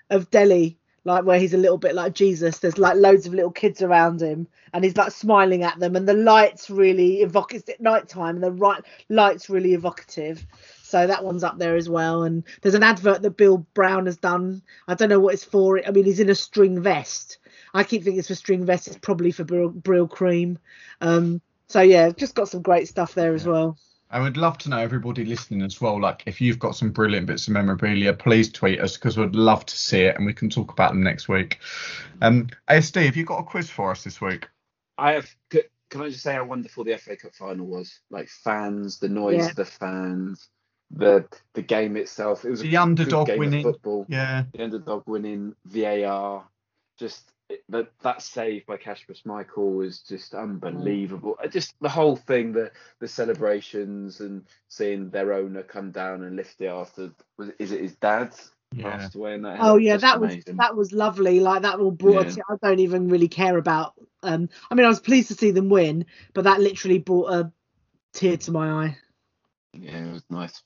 of Dele, like where he's a little bit like Jesus. There's like loads of little kids around him, and he's like smiling at them, and the lights really evocative. It's at night time, and the right lights really evocative. So that one's up there as well. And there's an advert that Bill Brown has done. I don't know what it's for. I mean, he's in a string vest. I keep thinking it's for string vests. It's probably for Brill, Brill Cream. Um, so, yeah, just got some great stuff there as well. I would love to know, everybody listening as well, like if you've got some brilliant bits of memorabilia, please tweet us, because we'd love to see it, and we can talk about them next week. Um, A S D, have you got a quiz for us this week? I have. can I just say how wonderful the F A Cup final was? Like fans, the noise yeah. of the fans, the the game itself. It was the a underdog game winning of football. Yeah, the underdog winning. V A R, just that that save by Kasper Schmeichel was just unbelievable. Mm. Just the whole thing, the the celebrations and seeing their owner come down and lift it after. Was is it his dad's? Yeah. Passed away in that oh yeah, that amazing. was that was lovely. Like that all brought. Yeah. To, I don't even really care about. Um, I mean, I was pleased to see them win, but that literally brought a tear to my eye. Yeah, it was nice.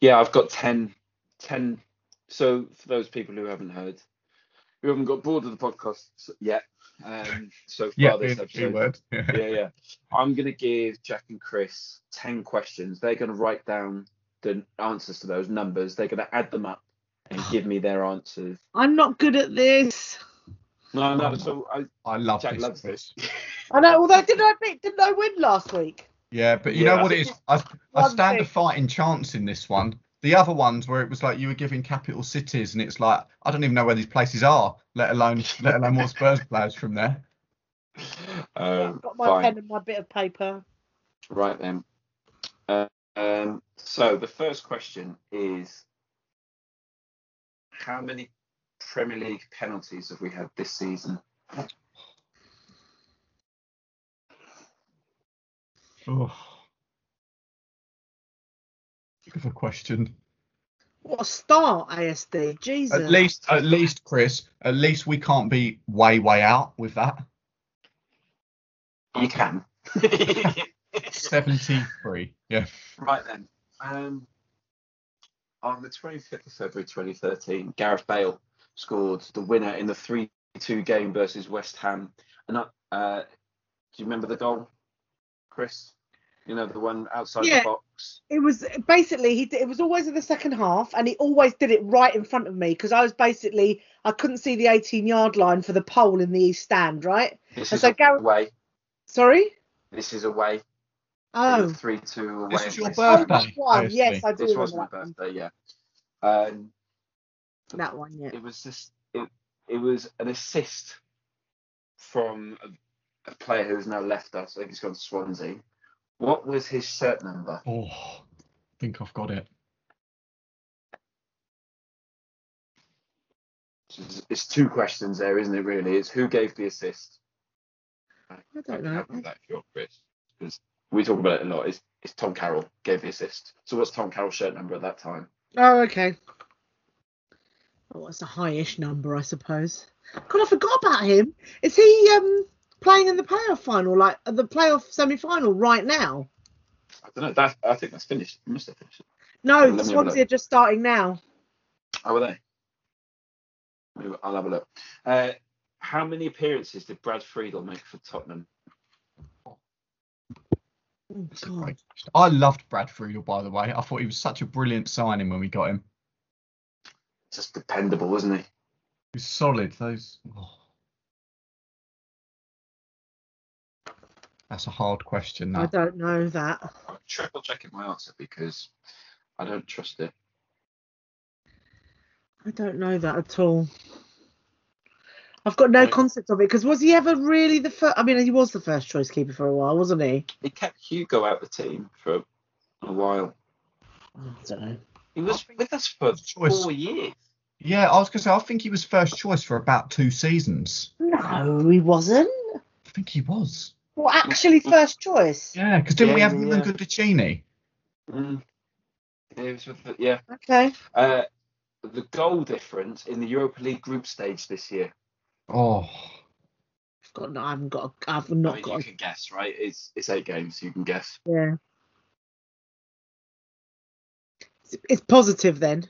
Yeah, I've got ten, ten. So for those people who haven't heard, who haven't got bored of the podcast yet, um, so far yeah, this episode, yeah. yeah, yeah, I'm gonna give Jack and Chris ten questions. They're gonna write down the answers to those numbers. They're gonna add them up and give me their answers. I'm not good at this. No, no. So I, I love Jack this. Loves this. I know. Although didn't I beat, didn't I win last week? Yeah, but you yeah, know what it is. I, I stand a fighting chance in this one. The other ones where it was like you were giving capital cities, and it's like I don't even know where these places are, let alone let alone more Spurs players from there. Uh, I've got my fine. pen and my bit of paper. Right then. Uh, um, so the first question is, how many Premier League penalties have we had this season? Oh, good for question. What a start, A S D. Jesus. At least, at least, Chris. At least we can't be way, way out with that. You can. seventy-three. Yeah. Right then. Um. On the twenty-fifth of February twenty thirteen, Gareth Bale scored the winner in the three two game versus West Ham. And uh, do you remember the goal, Chris? You know, the one outside yeah, the box. It was basically, he. it was always in the second half, and he always did it right in front of me, because I was basically, I couldn't see the eighteen-yard line for the pole in the East Stand, right? This and is so Gareth... away. Sorry? This is away. Oh, three, two away. This is your birthday. Oh, yes, I do. This was my birthday, yeah. Um, that one, yeah. It was just it. It was an assist from a, a player who has now left us. I think he's gone to Swansea. What was his shirt number? Oh, I think I've got it. It's, it's two questions there, isn't it? Really, it's who gave the assist. I don't know. I that for your Chris, because we talk about it a lot. It's, it's Tom Carroll gave the assist. So what's Tom Carroll's shirt number at that time? Oh, okay. Oh, it's a high-ish number, I suppose. God, I forgot about him. Is he um, playing in the playoff final, like the playoff semi-final right now? I don't know. That I think that's finished. It must have finished. No, the Swansea are just starting now. Oh, are they? I'll have a look. Uh, how many appearances did Brad Friedel make for Tottenham? Oh, God. I loved Brad Friedel, by the way. I thought he was such a brilliant signing when we got him. Just dependable, wasn't he? He's solid. Those. Oh. That's a hard question. That. I don't know that. I'm triple checking my answer because I don't trust it. I don't know that at all. I've got no concept of it, because was he ever really the first? I mean, he was the first choice keeper for a while, wasn't he? He kept Hugo out of the team for a while. I don't know. He was with us for choice. four years. Yeah, I was going to say, I think he was first choice for about two seasons. No, he wasn't. I think he was. Well, actually first choice. Yeah, because didn't yeah, we have Nuno yeah. Guadicini? Mm. Yeah, he was with the, yeah. Okay. Uh, the goal difference in the Europa League group stage this year. Oh, I've got no, I haven't got. A, I've not I mean, got. You a, can guess, right? It's it's eight games. So you can guess. Yeah. It's, it's positive then.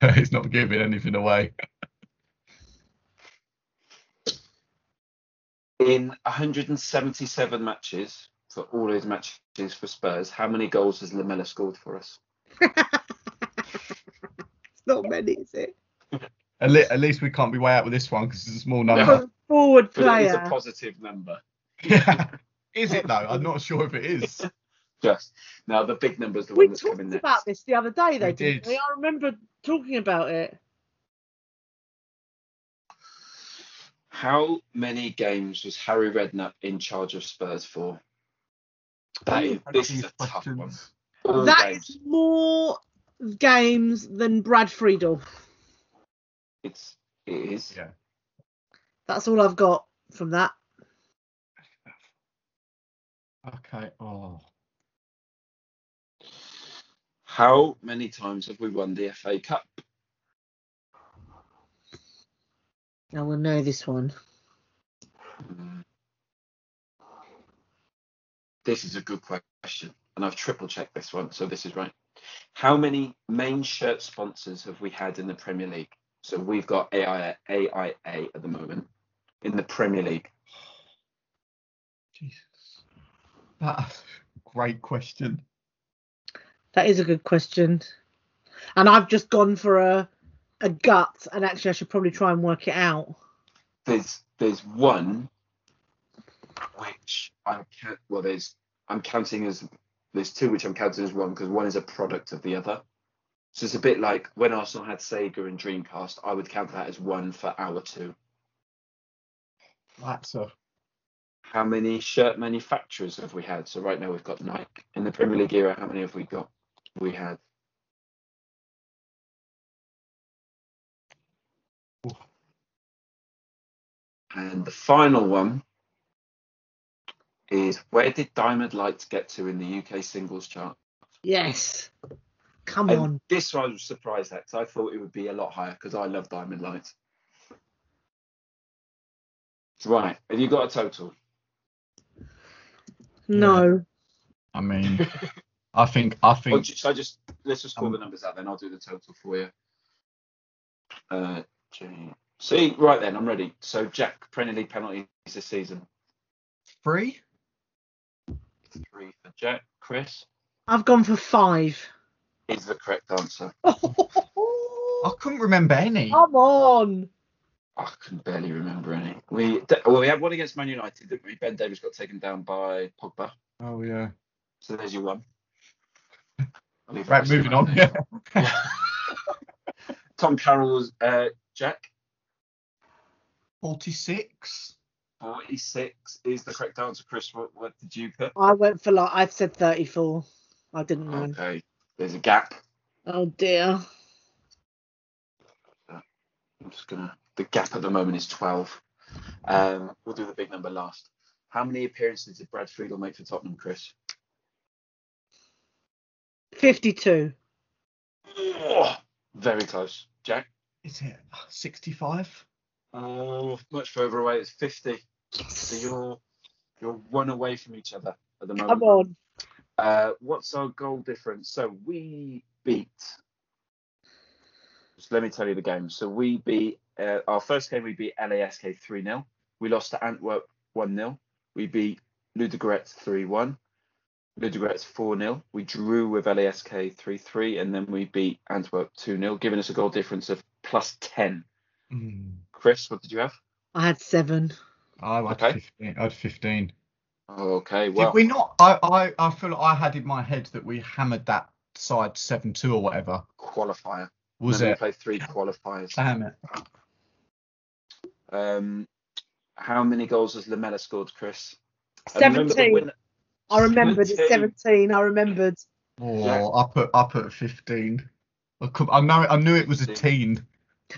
It's not giving anything away. In one hundred seventy-seven matches for all his matches for Spurs, how many goals has Lamella scored for us? It's not many, is it? At, le- at least we can't be way out with this one, because it's a small number. No. Forward player. It's a positive number. Yeah. Is it though? I'm not sure if it is. Just now, the big number's the we one that's coming next. We talked about this the other day, though. We didn't did. we? I remember talking about it. How many games was Harry Redknapp in charge of Spurs for? That is, this is a tough one. All that games. Is more games than Brad Friedel. It's, it is. Yeah. That's all I've got from that. Okay. Oh. How many times have we won the F A Cup? I will know this one. This is a good question, and I've triple checked this one, so this is right. How many main shirt sponsors have we had in the Premier League? So we've got A I A, A I A at the moment in the Premier League. Jesus. That's a great question. That is a good question. And I've just gone for a a gut, and actually I should probably try and work it out. There's there's one which I'm well there's I'm counting as there's two which I'm counting as one because one is a product of the other. So it's a bit like when Arsenal had Sega and Dreamcast, I would count that as one for our two. That's a How many shirt manufacturers have we had? So right now we've got Nike. In the Premier League era, how many have we got? We had. And the final one is, where did Diamond Lights get to in the U K singles chart? Yes. Come and on. This one I was surprised at, because I thought it would be a lot higher, because I love Diamond Lights. Right. Have you got a total? No. Yeah. I mean, I think, I think. Well, should I just, let's just call um, the numbers out then. I'll do the total for you. Uh, See, right then, I'm ready. So, Jack, Premier League penalties this season. Three? Three for Jack. Chris? I've gone for five. Is the correct answer. I couldn't remember any. Come on. I can barely remember any. We well, we had one against Man United, didn't we? Ben Davies got taken down by Pogba. Oh yeah. So there's your one. Right, moving on. Yeah. Tom Carroll's uh, Jack. Forty-six. Forty-six is the correct answer, Chris. What, what did you put? I went for like I've said thirty-four. I didn't know. Okay. There's a gap. Oh dear. I'm just gonna. The gap at the moment is twelve. Um, we'll do the big number last. How many appearances did Brad Friedel make for Tottenham, Chris? fifty-two. Oh, very close. Jack? Is it sixty-five? Oh, much further away. It's fifty. Yes. So you're, you're one away from each other at the moment. Come on. Uh, what's our goal difference? So we beat... Just let me tell you the game. So we beat... Uh, our first game, we beat L A S K three nil. We lost to Antwerp one nil. We beat Ludogorets three one. Ludogorets four nil. We drew with L A S K three three. And then we beat Antwerp two nil, giving us a goal difference of plus ten. Mm. Chris, what did you have? I had seven. I had, okay. fifteen. I had fifteen. Okay, well. Did we not? I, I, I feel like I had in my head that we hammered that side seven two or whatever. Qualifier. Was it? We played three qualifiers. Damn it. Um, how many goals has Lamella scored, Chris? seventeen. I remembered it's seventeen. I remembered. Oh, yeah. I put I put fifteen. I know I knew it was a teen.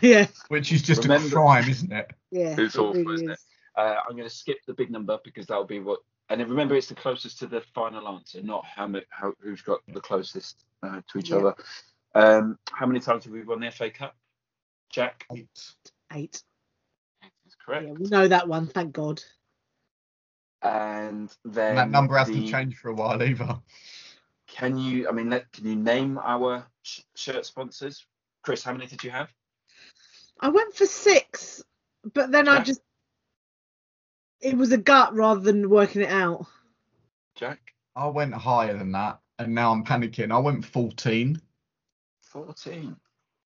Yeah. Which is just Remember, a crime, isn't it? Yeah. It's awful, it really isn't is. it? Uh, I'm going to skip the big number because that'll be what. And remember, it's the closest to the final answer, not how, much, how who's got the closest uh, to each yeah. other. Um, how many times have we won the F A Cup? Jack? Eight. Eight. Correct. Yeah, we know that one, thank God. And then and that number hasn't the, changed for a while either. Can you? I mean, let, can you name our sh- shirt sponsors, Chris? How many did you have? I went for six, but then Jack? I just it was a gut rather than working it out. Jack, I went higher than that, and now I'm panicking. I went fourteen. Fourteen.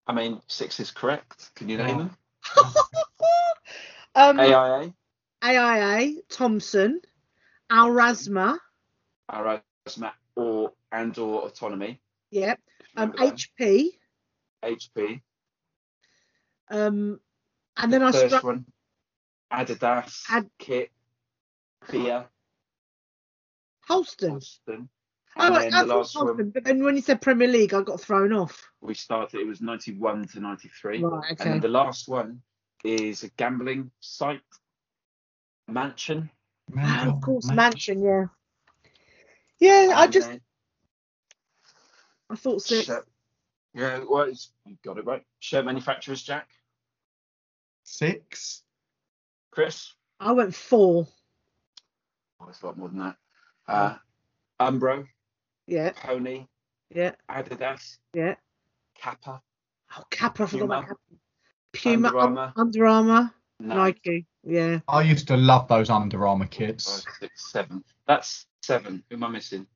I mean, six is correct. Can you name oh. them? Um, A I A, A I A, Thompson, Al Rasma, Al Rasma, or and or Autonomy. Yep. Um, H P. H P. Um, and the then I first struck... one. Adidas, Ad- Kit, Beer, Holston. Holston. I like I thought Holston, but then when you said Premier League, I got thrown off. We started. It was ninety-one to ninety-three, right? Okay. And the last one is a gambling site, Mansion. Man- of course, Mansion. Mansion. Yeah, yeah. And I just, then, I thought six. So. Yeah, well, it's, you got it right. Shirt manufacturers, Jack. Six. Chris? I went four. Oh, it's a lot more than that. Uh, Umbro. Yeah. Pony. Yeah. Adidas. Yeah. Kappa. Oh, Kappa. I forgot about Kappa. Puma. Under Armour. Under Armour. No. Nike. Yeah. I used to love those Under Armour kits. Five, six, seven. That's seven. Who am I missing?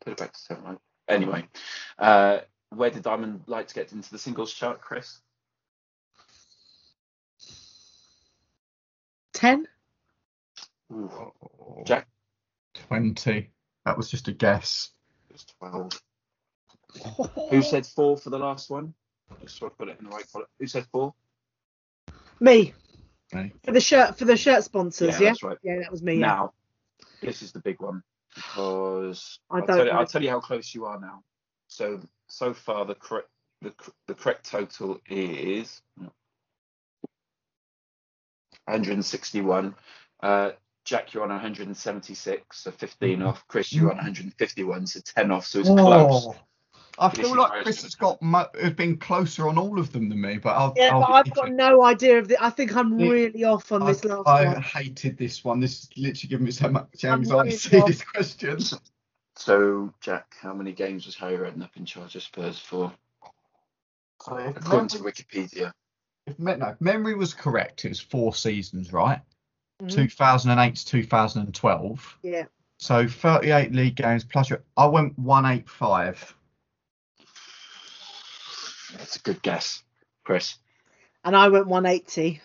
Put it back to seven, right? Anyway, uh, where did Diamond Lights get into the singles chart, Chris? ten. Ooh. Jack? twenty. That was just a guess. It was twelve. Oh. Who said four for the last one? Just sort of put it in the right column. Who said four? Me. Okay. For the shirt, for the shirt sponsors, yeah? Yeah, that's right. Yeah, that was me. Now, yeah. This is the big one. Because I I'll, tell you, I'll tell you how close you are now. So so far the correct the the correct total is one hundred sixty-one. Uh, Jack, you're on one hundred seventy-six, so fifteen off. Chris, you're on one hundred fifty-one, so ten off. So it's Whoa. close. I this feel like Chris has got mu- has been closer on all of them than me, but I'll, yeah, I'll but I've got it. no idea of the. I think I'm really off on I, this last I one. I hated this one. This is literally giving me so much anxiety. This question. So, Jack, how many games was Harry Redknapp up in charge of Spurs for? Oh, According to Wikipedia, if me- no, memory was correct, it was four seasons, right? Mm-hmm. two thousand eight to two thousand twelve. Yeah. So thirty-eight league games plus. I went one eighty-five. That's a good guess, Chris. And I went one eighty.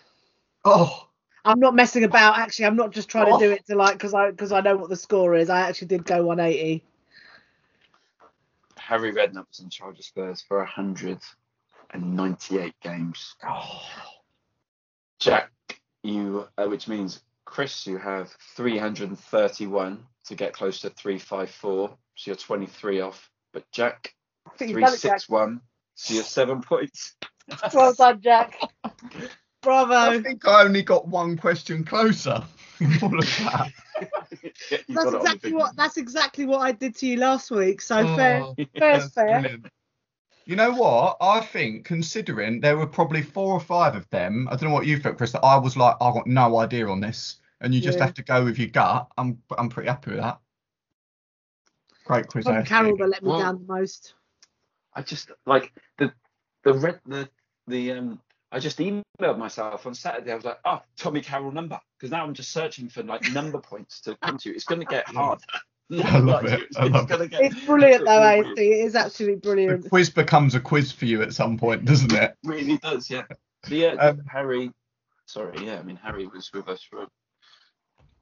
Oh. I'm not messing about. Actually, I'm not just trying oh. to do it to like because I because I know what the score is. I actually did go one eighty. Harry Redknapp was in charge of Spurs for one hundred ninety-eight games. Oh. Jack, you, uh, which means Chris, you have three hundred thirty-one to get close to three hundred fifty-four. So you're twenty-three off. But Jack, three hundred sixty-one. So you're seven points. Well done, Jack. Bravo. I think I only got one question closer. All of that. Yeah, that's exactly what that's exactly what I did to you last week. So oh, fair, yeah, fair's fair. Brilliant. You know what? I think considering there were probably four or five of them, I don't know what you felt, Chris, that I was like, I got no idea on this, and you just yeah. have to go with your gut. I'm I'm pretty happy with that. Great quiz. Carol that let me well, down the most. I just like the the red the the um. I just emailed myself on Saturday. I was like, oh, Tommy Carroll number, because now I'm just searching for like number points to come to. It's going to get harder. I love like, it. It's, I love it's, it. Get, it's brilliant though, I see. It is absolutely brilliant. The quiz becomes a quiz for you at some point, doesn't it? It really does, yeah. So, yeah, um, Harry. Sorry, yeah. I mean, Harry was with us from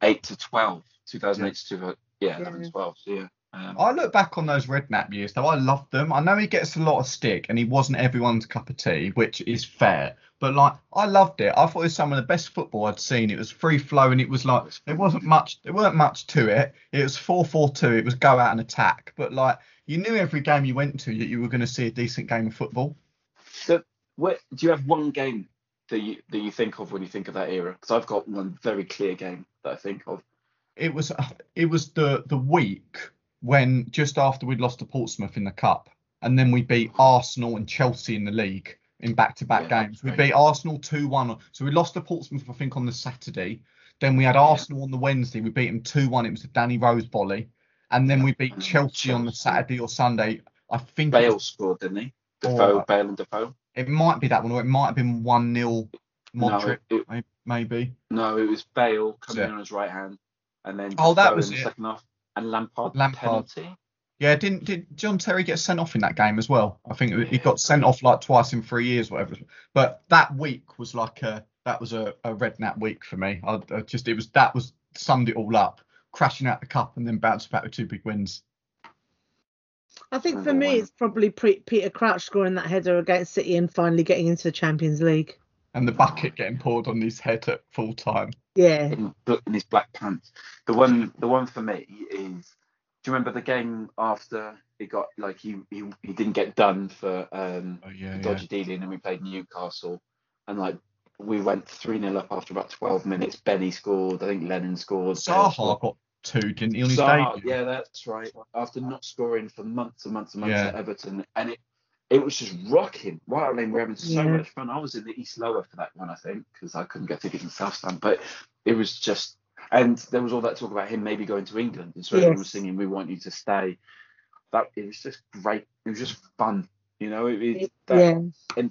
eight to twelve, two thousand eight yeah. to yeah, eleven yeah. twelve. So yeah. Um, I look back on those Redknapp years, though. I loved them. I know he gets a lot of stick and he wasn't everyone's cup of tea, which is fair. But, like, I loved it. I thought it was some of the best football I'd seen. It was free flowing. It was like, there wasn't much, there weren't much to it. It was four four two. It was go out and attack. But, like, you knew every game you went to that you were going to see a decent game of football. So, what, do you have one game that you, that you think of when you think of that era? Because I've got one very clear game that I think of. It was, it was the, the week when just after we'd lost to Portsmouth in the Cup, and then we beat Arsenal and Chelsea in the league in back-to-back yeah, games. We beat Arsenal two one. So we lost to Portsmouth, I think, on the Saturday. Then we had Arsenal yeah. on the Wednesday. We beat them two one. It was a Danny Rose volley. And then we beat Chelsea, Chelsea on the Saturday or Sunday. I think Bale was, scored, didn't he? Defoe, Bale and Defoe. It might be that one, or it might have been one nil Modric, no, it, maybe. No, it was Bale coming yeah. in on his right hand. And then oh, Defoe that was in the it. second half. And Lampard, Lampard penalty. Yeah, didn't did John Terry get sent off in that game as well? I think yeah. he got sent off like twice in three years, whatever. But that week was like a that was a, a Redknapp week for me. I, I just it was that was summed it all up, crashing out the cup and then bouncing back with two big wins. I think for me, it's probably pre- Peter Crouch scoring that header against City and finally getting into the Champions League. And the bucket getting poured on his head at full time. Yeah. In, in his black pants. The one, the one for me is, do you remember the game after it got, like, he he, he didn't get done for um, oh, yeah, dodgy yeah. dealing, and we played Newcastle, and like we went three nil up after about twelve minutes. Benny scored. I think Lennon scored. Zaha got two, didn't he? On his Zaha, yeah, that's right. After not scoring for months and months and months yeah. at Everton, and it it was just rocking. Wow, we were having so yeah. much fun. I was in the East Lower for that one, I think, because I couldn't get tickets in South Stand, but it was just. And there was all that talk about him maybe going to England, and so yes. everyone was singing, "We want you to stay." That it was just great. It was just fun, you know. It, it, that, yeah. And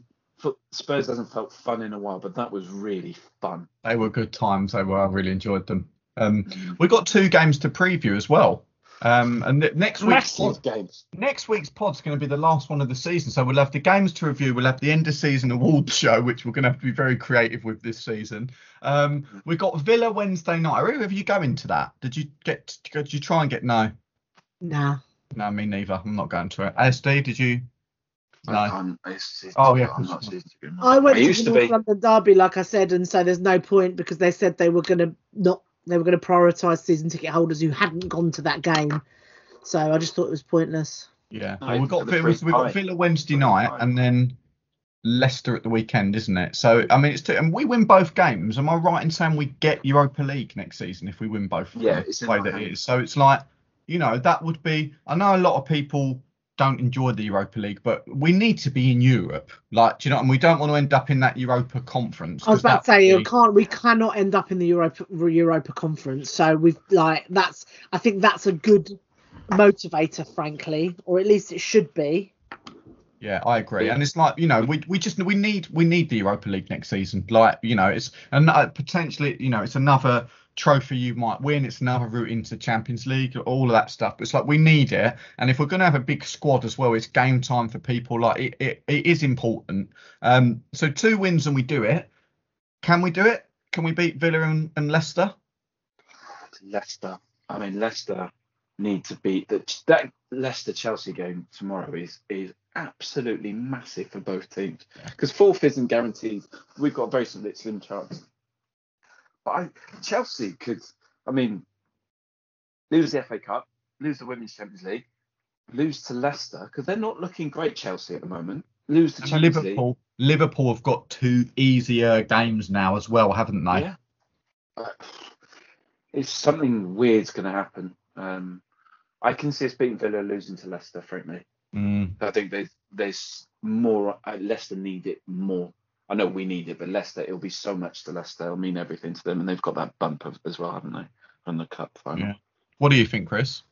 Spurs hasn't felt fun in a while, but that was really fun. They were good times. They were. I really enjoyed them. Um, we got two games to preview as well. Um, and th- next week's pod, games. Next week's pod's going to be the last one of the season, so we'll have the games to review. We'll have the end of season awards show, which we're going to have to be very creative with this season. Um, we got Villa Wednesday night. Who have you going to that? Did you get? Did you try and get no? No. No, me neither. I'm not going to it. A S D, did you? No. It's, it's, oh yeah. I'm not I went I to the North London derby, like I said, and so there's no point because they said they were going to not. They were going to prioritise season ticket holders who hadn't gone to that game. So I just thought it was pointless. Yeah. Well, we've got, Villa, we've got Villa Wednesday night and then Leicester at the weekend, isn't it? So, I mean, it's two, and we win both games. Am I right in saying we get Europa League next season if we win both? Yeah, it's the way that it is. So it's like, you know, that would be, I know a lot of people don't enjoy the Europa League, but we need to be in Europe. Like, do you know, and we don't want to end up in that Europa Conference. I was about to say, be... you can't, we cannot end up in the Europa Europa Conference. So we've like, that's, I think that's a good motivator, frankly, or at least it should be. Yeah, I agree. And it's like, you know, we we just, we need, we need the Europa League next season. Like, you know, it's, and potentially, you know, it's another trophy you might win, it's another route into Champions League, all of that stuff. But it's like we need it, and if we're going to have a big squad as well, it's game time for people. Like it, it, it is important. Um, so two wins and we do it. Can we do it? Can we beat Villa and, and Leicester? Leicester. I mean, Leicester need to beat that. That Leicester Chelsea game tomorrow is is absolutely massive for both teams because yeah. fourth isn't guaranteed. We've got a very slim chance. But I, Chelsea could, I mean, lose the F A Cup, lose the Women's Champions League, lose to Leicester, because they're not looking great, Chelsea, at the moment. Lose to and Champions Liverpool, League. Liverpool have got two easier games now as well, haven't they? Yeah. Uh, it's something weird's going to happen. Um, I can see us beating Villa losing to Leicester, frankly. Mm. I think there's, there's more, uh, Leicester need it more. I know we need it, but Leicester, it'll be so much to Leicester. It'll mean everything to them. And they've got that bump of, as well, haven't they? On the cup final. Yeah. What do you think, Chris?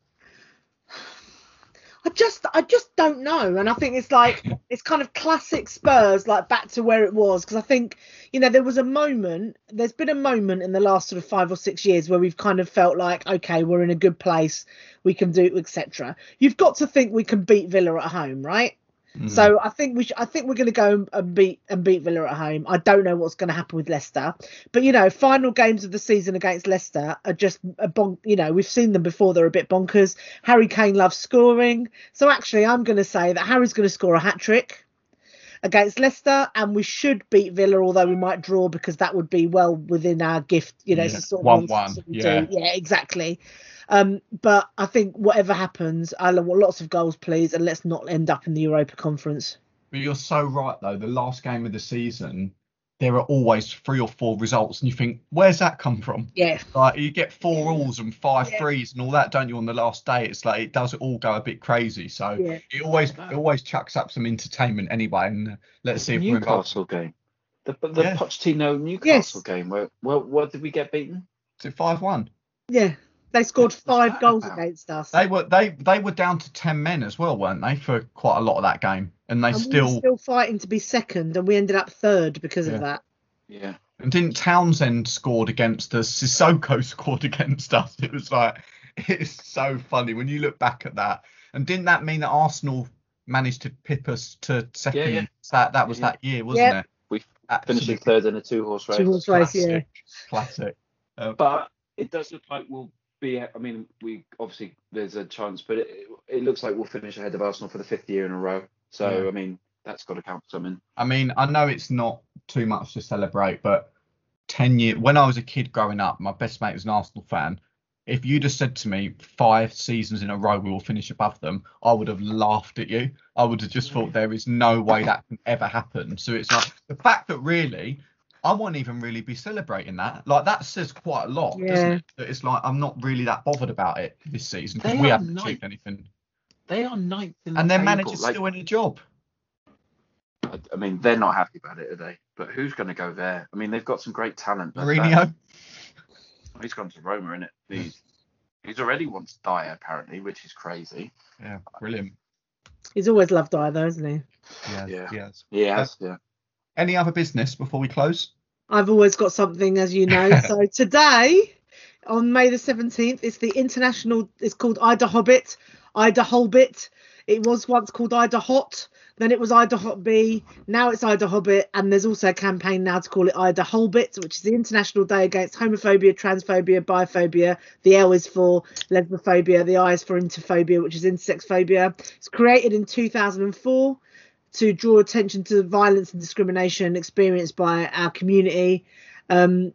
I just I just don't know. And I think it's like, it's kind of classic Spurs, like back to where it was. Because I think, you know, there was a moment, there's been a moment in the last sort of five or six years where we've kind of felt like, OK, we're in a good place. We can do it, et cetera. You've got to think we can beat Villa at home, right? Mm. So I think we sh- I think we're going to go and beat and beat Villa at home. I don't know what's going to happen with Leicester, but you know, final games of the season against Leicester are just a bon- you know, we've seen them before. They're a bit bonkers. Harry Kane loves scoring, so actually, I'm going to say that Harry's going to score a hat trick against Leicester, and we should beat Villa, although we might draw because that would be well within our gift. You know, yeah. It's sort of one one. Yeah, do. yeah, exactly. Um, but I think whatever happens, I want lots of goals, please, and let's not end up in the Europa Conference. But you're so right, though. The last game of the season, there are always three or four results, and you think, where's that come from? Yeah. Like you get four alls and five yeah. threes and all that, don't you? On the last day, it's like it does all go a bit crazy. So yeah. it always it always chucks up some entertainment anyway. And let's see if we're Newcastle game, the the yeah. Pochettino Newcastle yes. game. Where well, what did we get beaten? Is it five one? Yeah. They scored five goals about? against us. They were they they were down to ten men as well, weren't they, for quite a lot of that game? And they and still we were still fighting to be second, and we ended up third because yeah. of that. Yeah. And didn't Townsend scored against us? Sissoko scored against us. It was like it's so funny when you look back at that. And didn't that mean that Arsenal managed to pip us to second? Yeah, yeah. That that was yeah. that year, wasn't yeah. it? We finished in third in a two-horse race. Two-horse race, yeah. Classic. Um, but it does look like we'll. be. I mean, we obviously there's a chance, but it, it looks like we'll finish ahead of Arsenal for the fifth year in a row. So yeah. I mean, that's got to count for something. I mean, I know it's not too much to celebrate, but ten years. When I was a kid growing up, my best mate was an Arsenal fan. If you'd have said to me five seasons in a row we will finish above them, I would have laughed at you. I would have just thought there is no way that can ever happen. So it's like the fact that really I won't even really be celebrating that. Like that says quite a lot, yeah. doesn't it? That it's like I'm not really that bothered about it this season because we haven't ninth. achieved anything. They are ninth in the and their table. Manager's like, still in a job. I, I mean, they're not happy about it, are they? But who's going to go there? I mean, they've got some great talent. Mourinho. That, he's gone to Roma, isn't it? He's, he's already wants Dyer, apparently, which is crazy. Yeah, brilliant. He's always loved Dyer, though, hasn't he? Yeah, yeah. He has. He has, yeah. Any other business before we close? I've always got something, as you know. So today, on May the seventeenth, it's the international, it's called Ida Hobbit, Ida Holbit. It was once called Ida Hot. Then it was Ida Hot B. Now it's Ida Hobbit. And there's also a campaign now to call it Ida Holbit, which is the International Day Against Homophobia, Transphobia, Biphobia. The L is for lesbophobia. The I is for interphobia, which is intersex phobia. It's created in two thousand four to draw attention to the violence and discrimination experienced by our community. Um,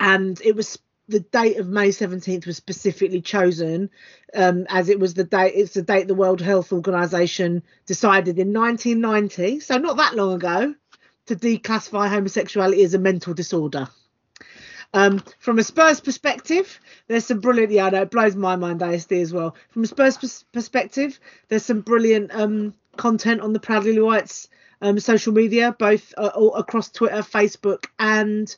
and it was the date of May seventeenth was specifically chosen um, as it was the date, it's the date the World Health Organization decided in nineteen ninety, so not that long ago, to declassify homosexuality as a mental disorder. Um, from a Spurs perspective, there's some brilliant, yeah, I know, it blows my mind, A S D as well. From a Spurs pers- perspective, there's some brilliant um, content on the Proudly Whites um, social media, both uh, all across Twitter, Facebook, and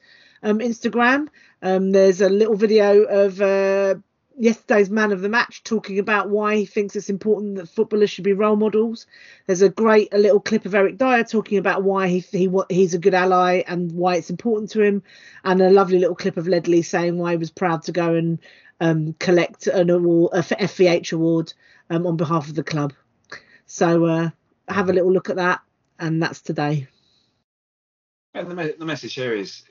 Um, Instagram. Um, there's a little video of uh, yesterday's man of the match talking about why he thinks it's important that footballers should be role models. There's a great a little clip of Eric Dyer talking about why he, he he's a good ally and why it's important to him, and a lovely little clip of Ledley saying why he was proud to go and um, collect an award, a F V H award um, on behalf of the club. So uh, have a little look at that, and that's today. Yeah, the, me- the message here is,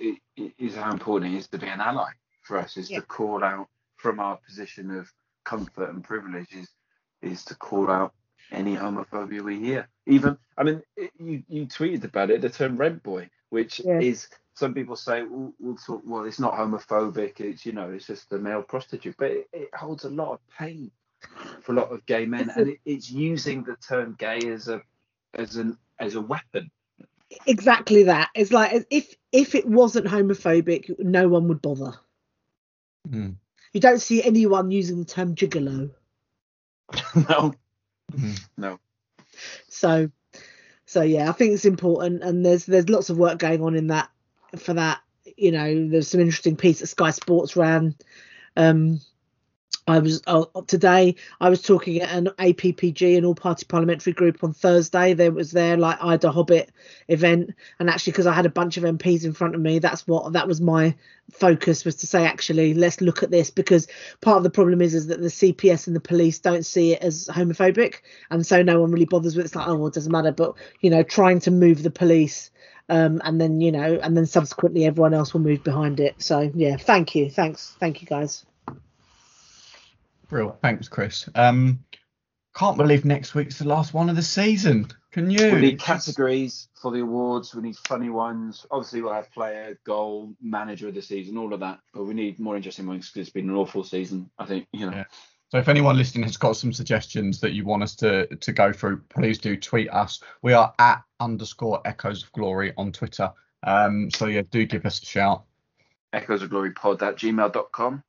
is how important it is to be an ally for us, is yeah. to call out from our position of comfort and privilege, is, is to call out any homophobia we hear. Even, I mean, it, you, you tweeted about it, the term rent boy, which yeah. is, some people say, well, we'll, talk, well, it's not homophobic, it's, you know, it's just the male prostitute, but it, it holds a lot of pain for a lot of gay men, it's and a- it, it's using the term gay as a as an as a weapon. Exactly that. It's like if if it wasn't homophobic, no one would bother. Mm. You don't see anyone using the term gigolo. no, mm. no. So, so yeah, I think it's important, and there's there's lots of work going on in that for that. You know, there's some interesting piece that Sky Sports ran. Um, I was uh, today. I was talking at an A P P G, an all-party parliamentary group on Thursday. There was their like Ida Hobbit event, and actually, because I had a bunch of M Ps in front of me, that's what that was my focus was to say. Actually, let's look at this because part of the problem is is that the C P S and the police don't see it as homophobic, and so no one really bothers with it. It's like, oh, well, it doesn't matter. But you know, trying to move the police, um, and then you know, and then subsequently everyone else will move behind it. So yeah, thank you, thanks, thank you guys. Real. Thanks, Chris. Um, can't believe next week's the last one of the season. Can you? We need categories for the awards. We need funny ones. Obviously, we'll have player, goal, manager of the season, all of that. But we need more interesting ones because it's been an awful season, I think. You know. Yeah. So if anyone listening has got some suggestions that you want us to, to go through, please do tweet us. We are at underscore Echoes of Glory on Twitter. Um, so, yeah, do give us a shout. Echoes of Glory pod at gmail dot com.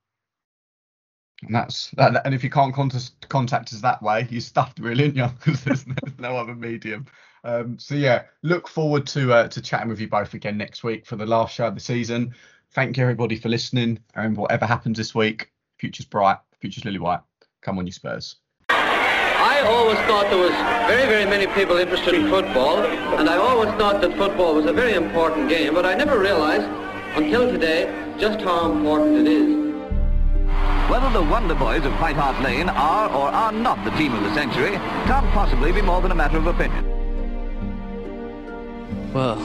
And that's that, and if you can't contact, contact us that way, you're stuffed, really, aren't you? Because there's no, no other medium. Um, so yeah, look forward to uh, to chatting with you both again next week for the last show of the season. Thank you everybody for listening, and whatever happens this week, future's bright, future's lily white. Come on, you Spurs. I always thought there was very, very many people interested in football, and I always thought that football was a very important game, but I never realised until today just how important it is. Whether the Wonder Boys of White Hart Lane are or are not the team of the century can't possibly be more than a matter of opinion. Well,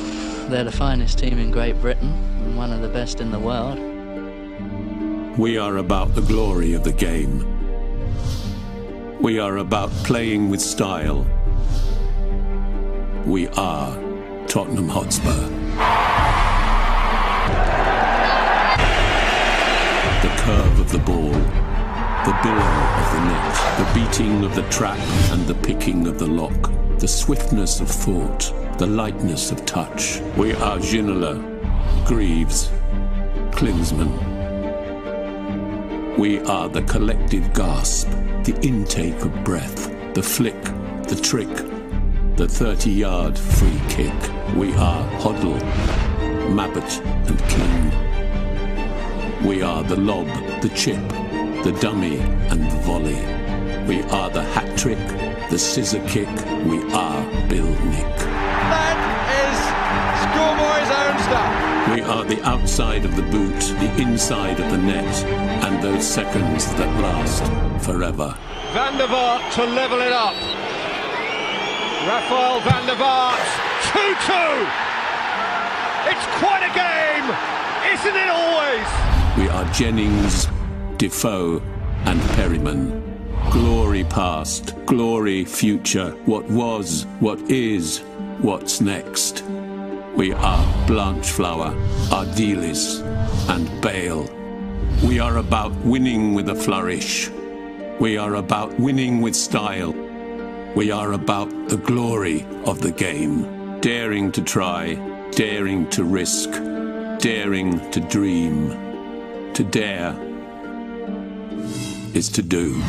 they're the finest team in Great Britain and one of the best in the world. We are about the glory of the game. We are about playing with style. We are Tottenham Hotspur. The curve of the ball, the billow of the net, the beating of the trap and the picking of the lock, the swiftness of thought, the lightness of touch. We are Ginola, Greaves, Klinsmann. We are the collective gasp, the intake of breath, the flick, the trick, the thirty-yard free kick. We are Hoddle, Mabbott and King. We are the lob, the chip, the dummy and the volley. We are the hat trick, the scissor kick. We are Bill Nick. That is schoolboy's own stuff. We are the outside of the boot, the inside of the net, and those seconds that last forever. Van der Vaart to level it up. Raphael van der Vaart, two two! It's quite a game, isn't it always? We are Jennings, Defoe, and Perryman. Glory past, glory future, what was, what is, what's next. We are Blanchflower, Ardiles, and Bale. We are about winning with a flourish. We are about winning with style. We are about the glory of the game. Daring to try, daring to risk, daring to dream. To dare is to do.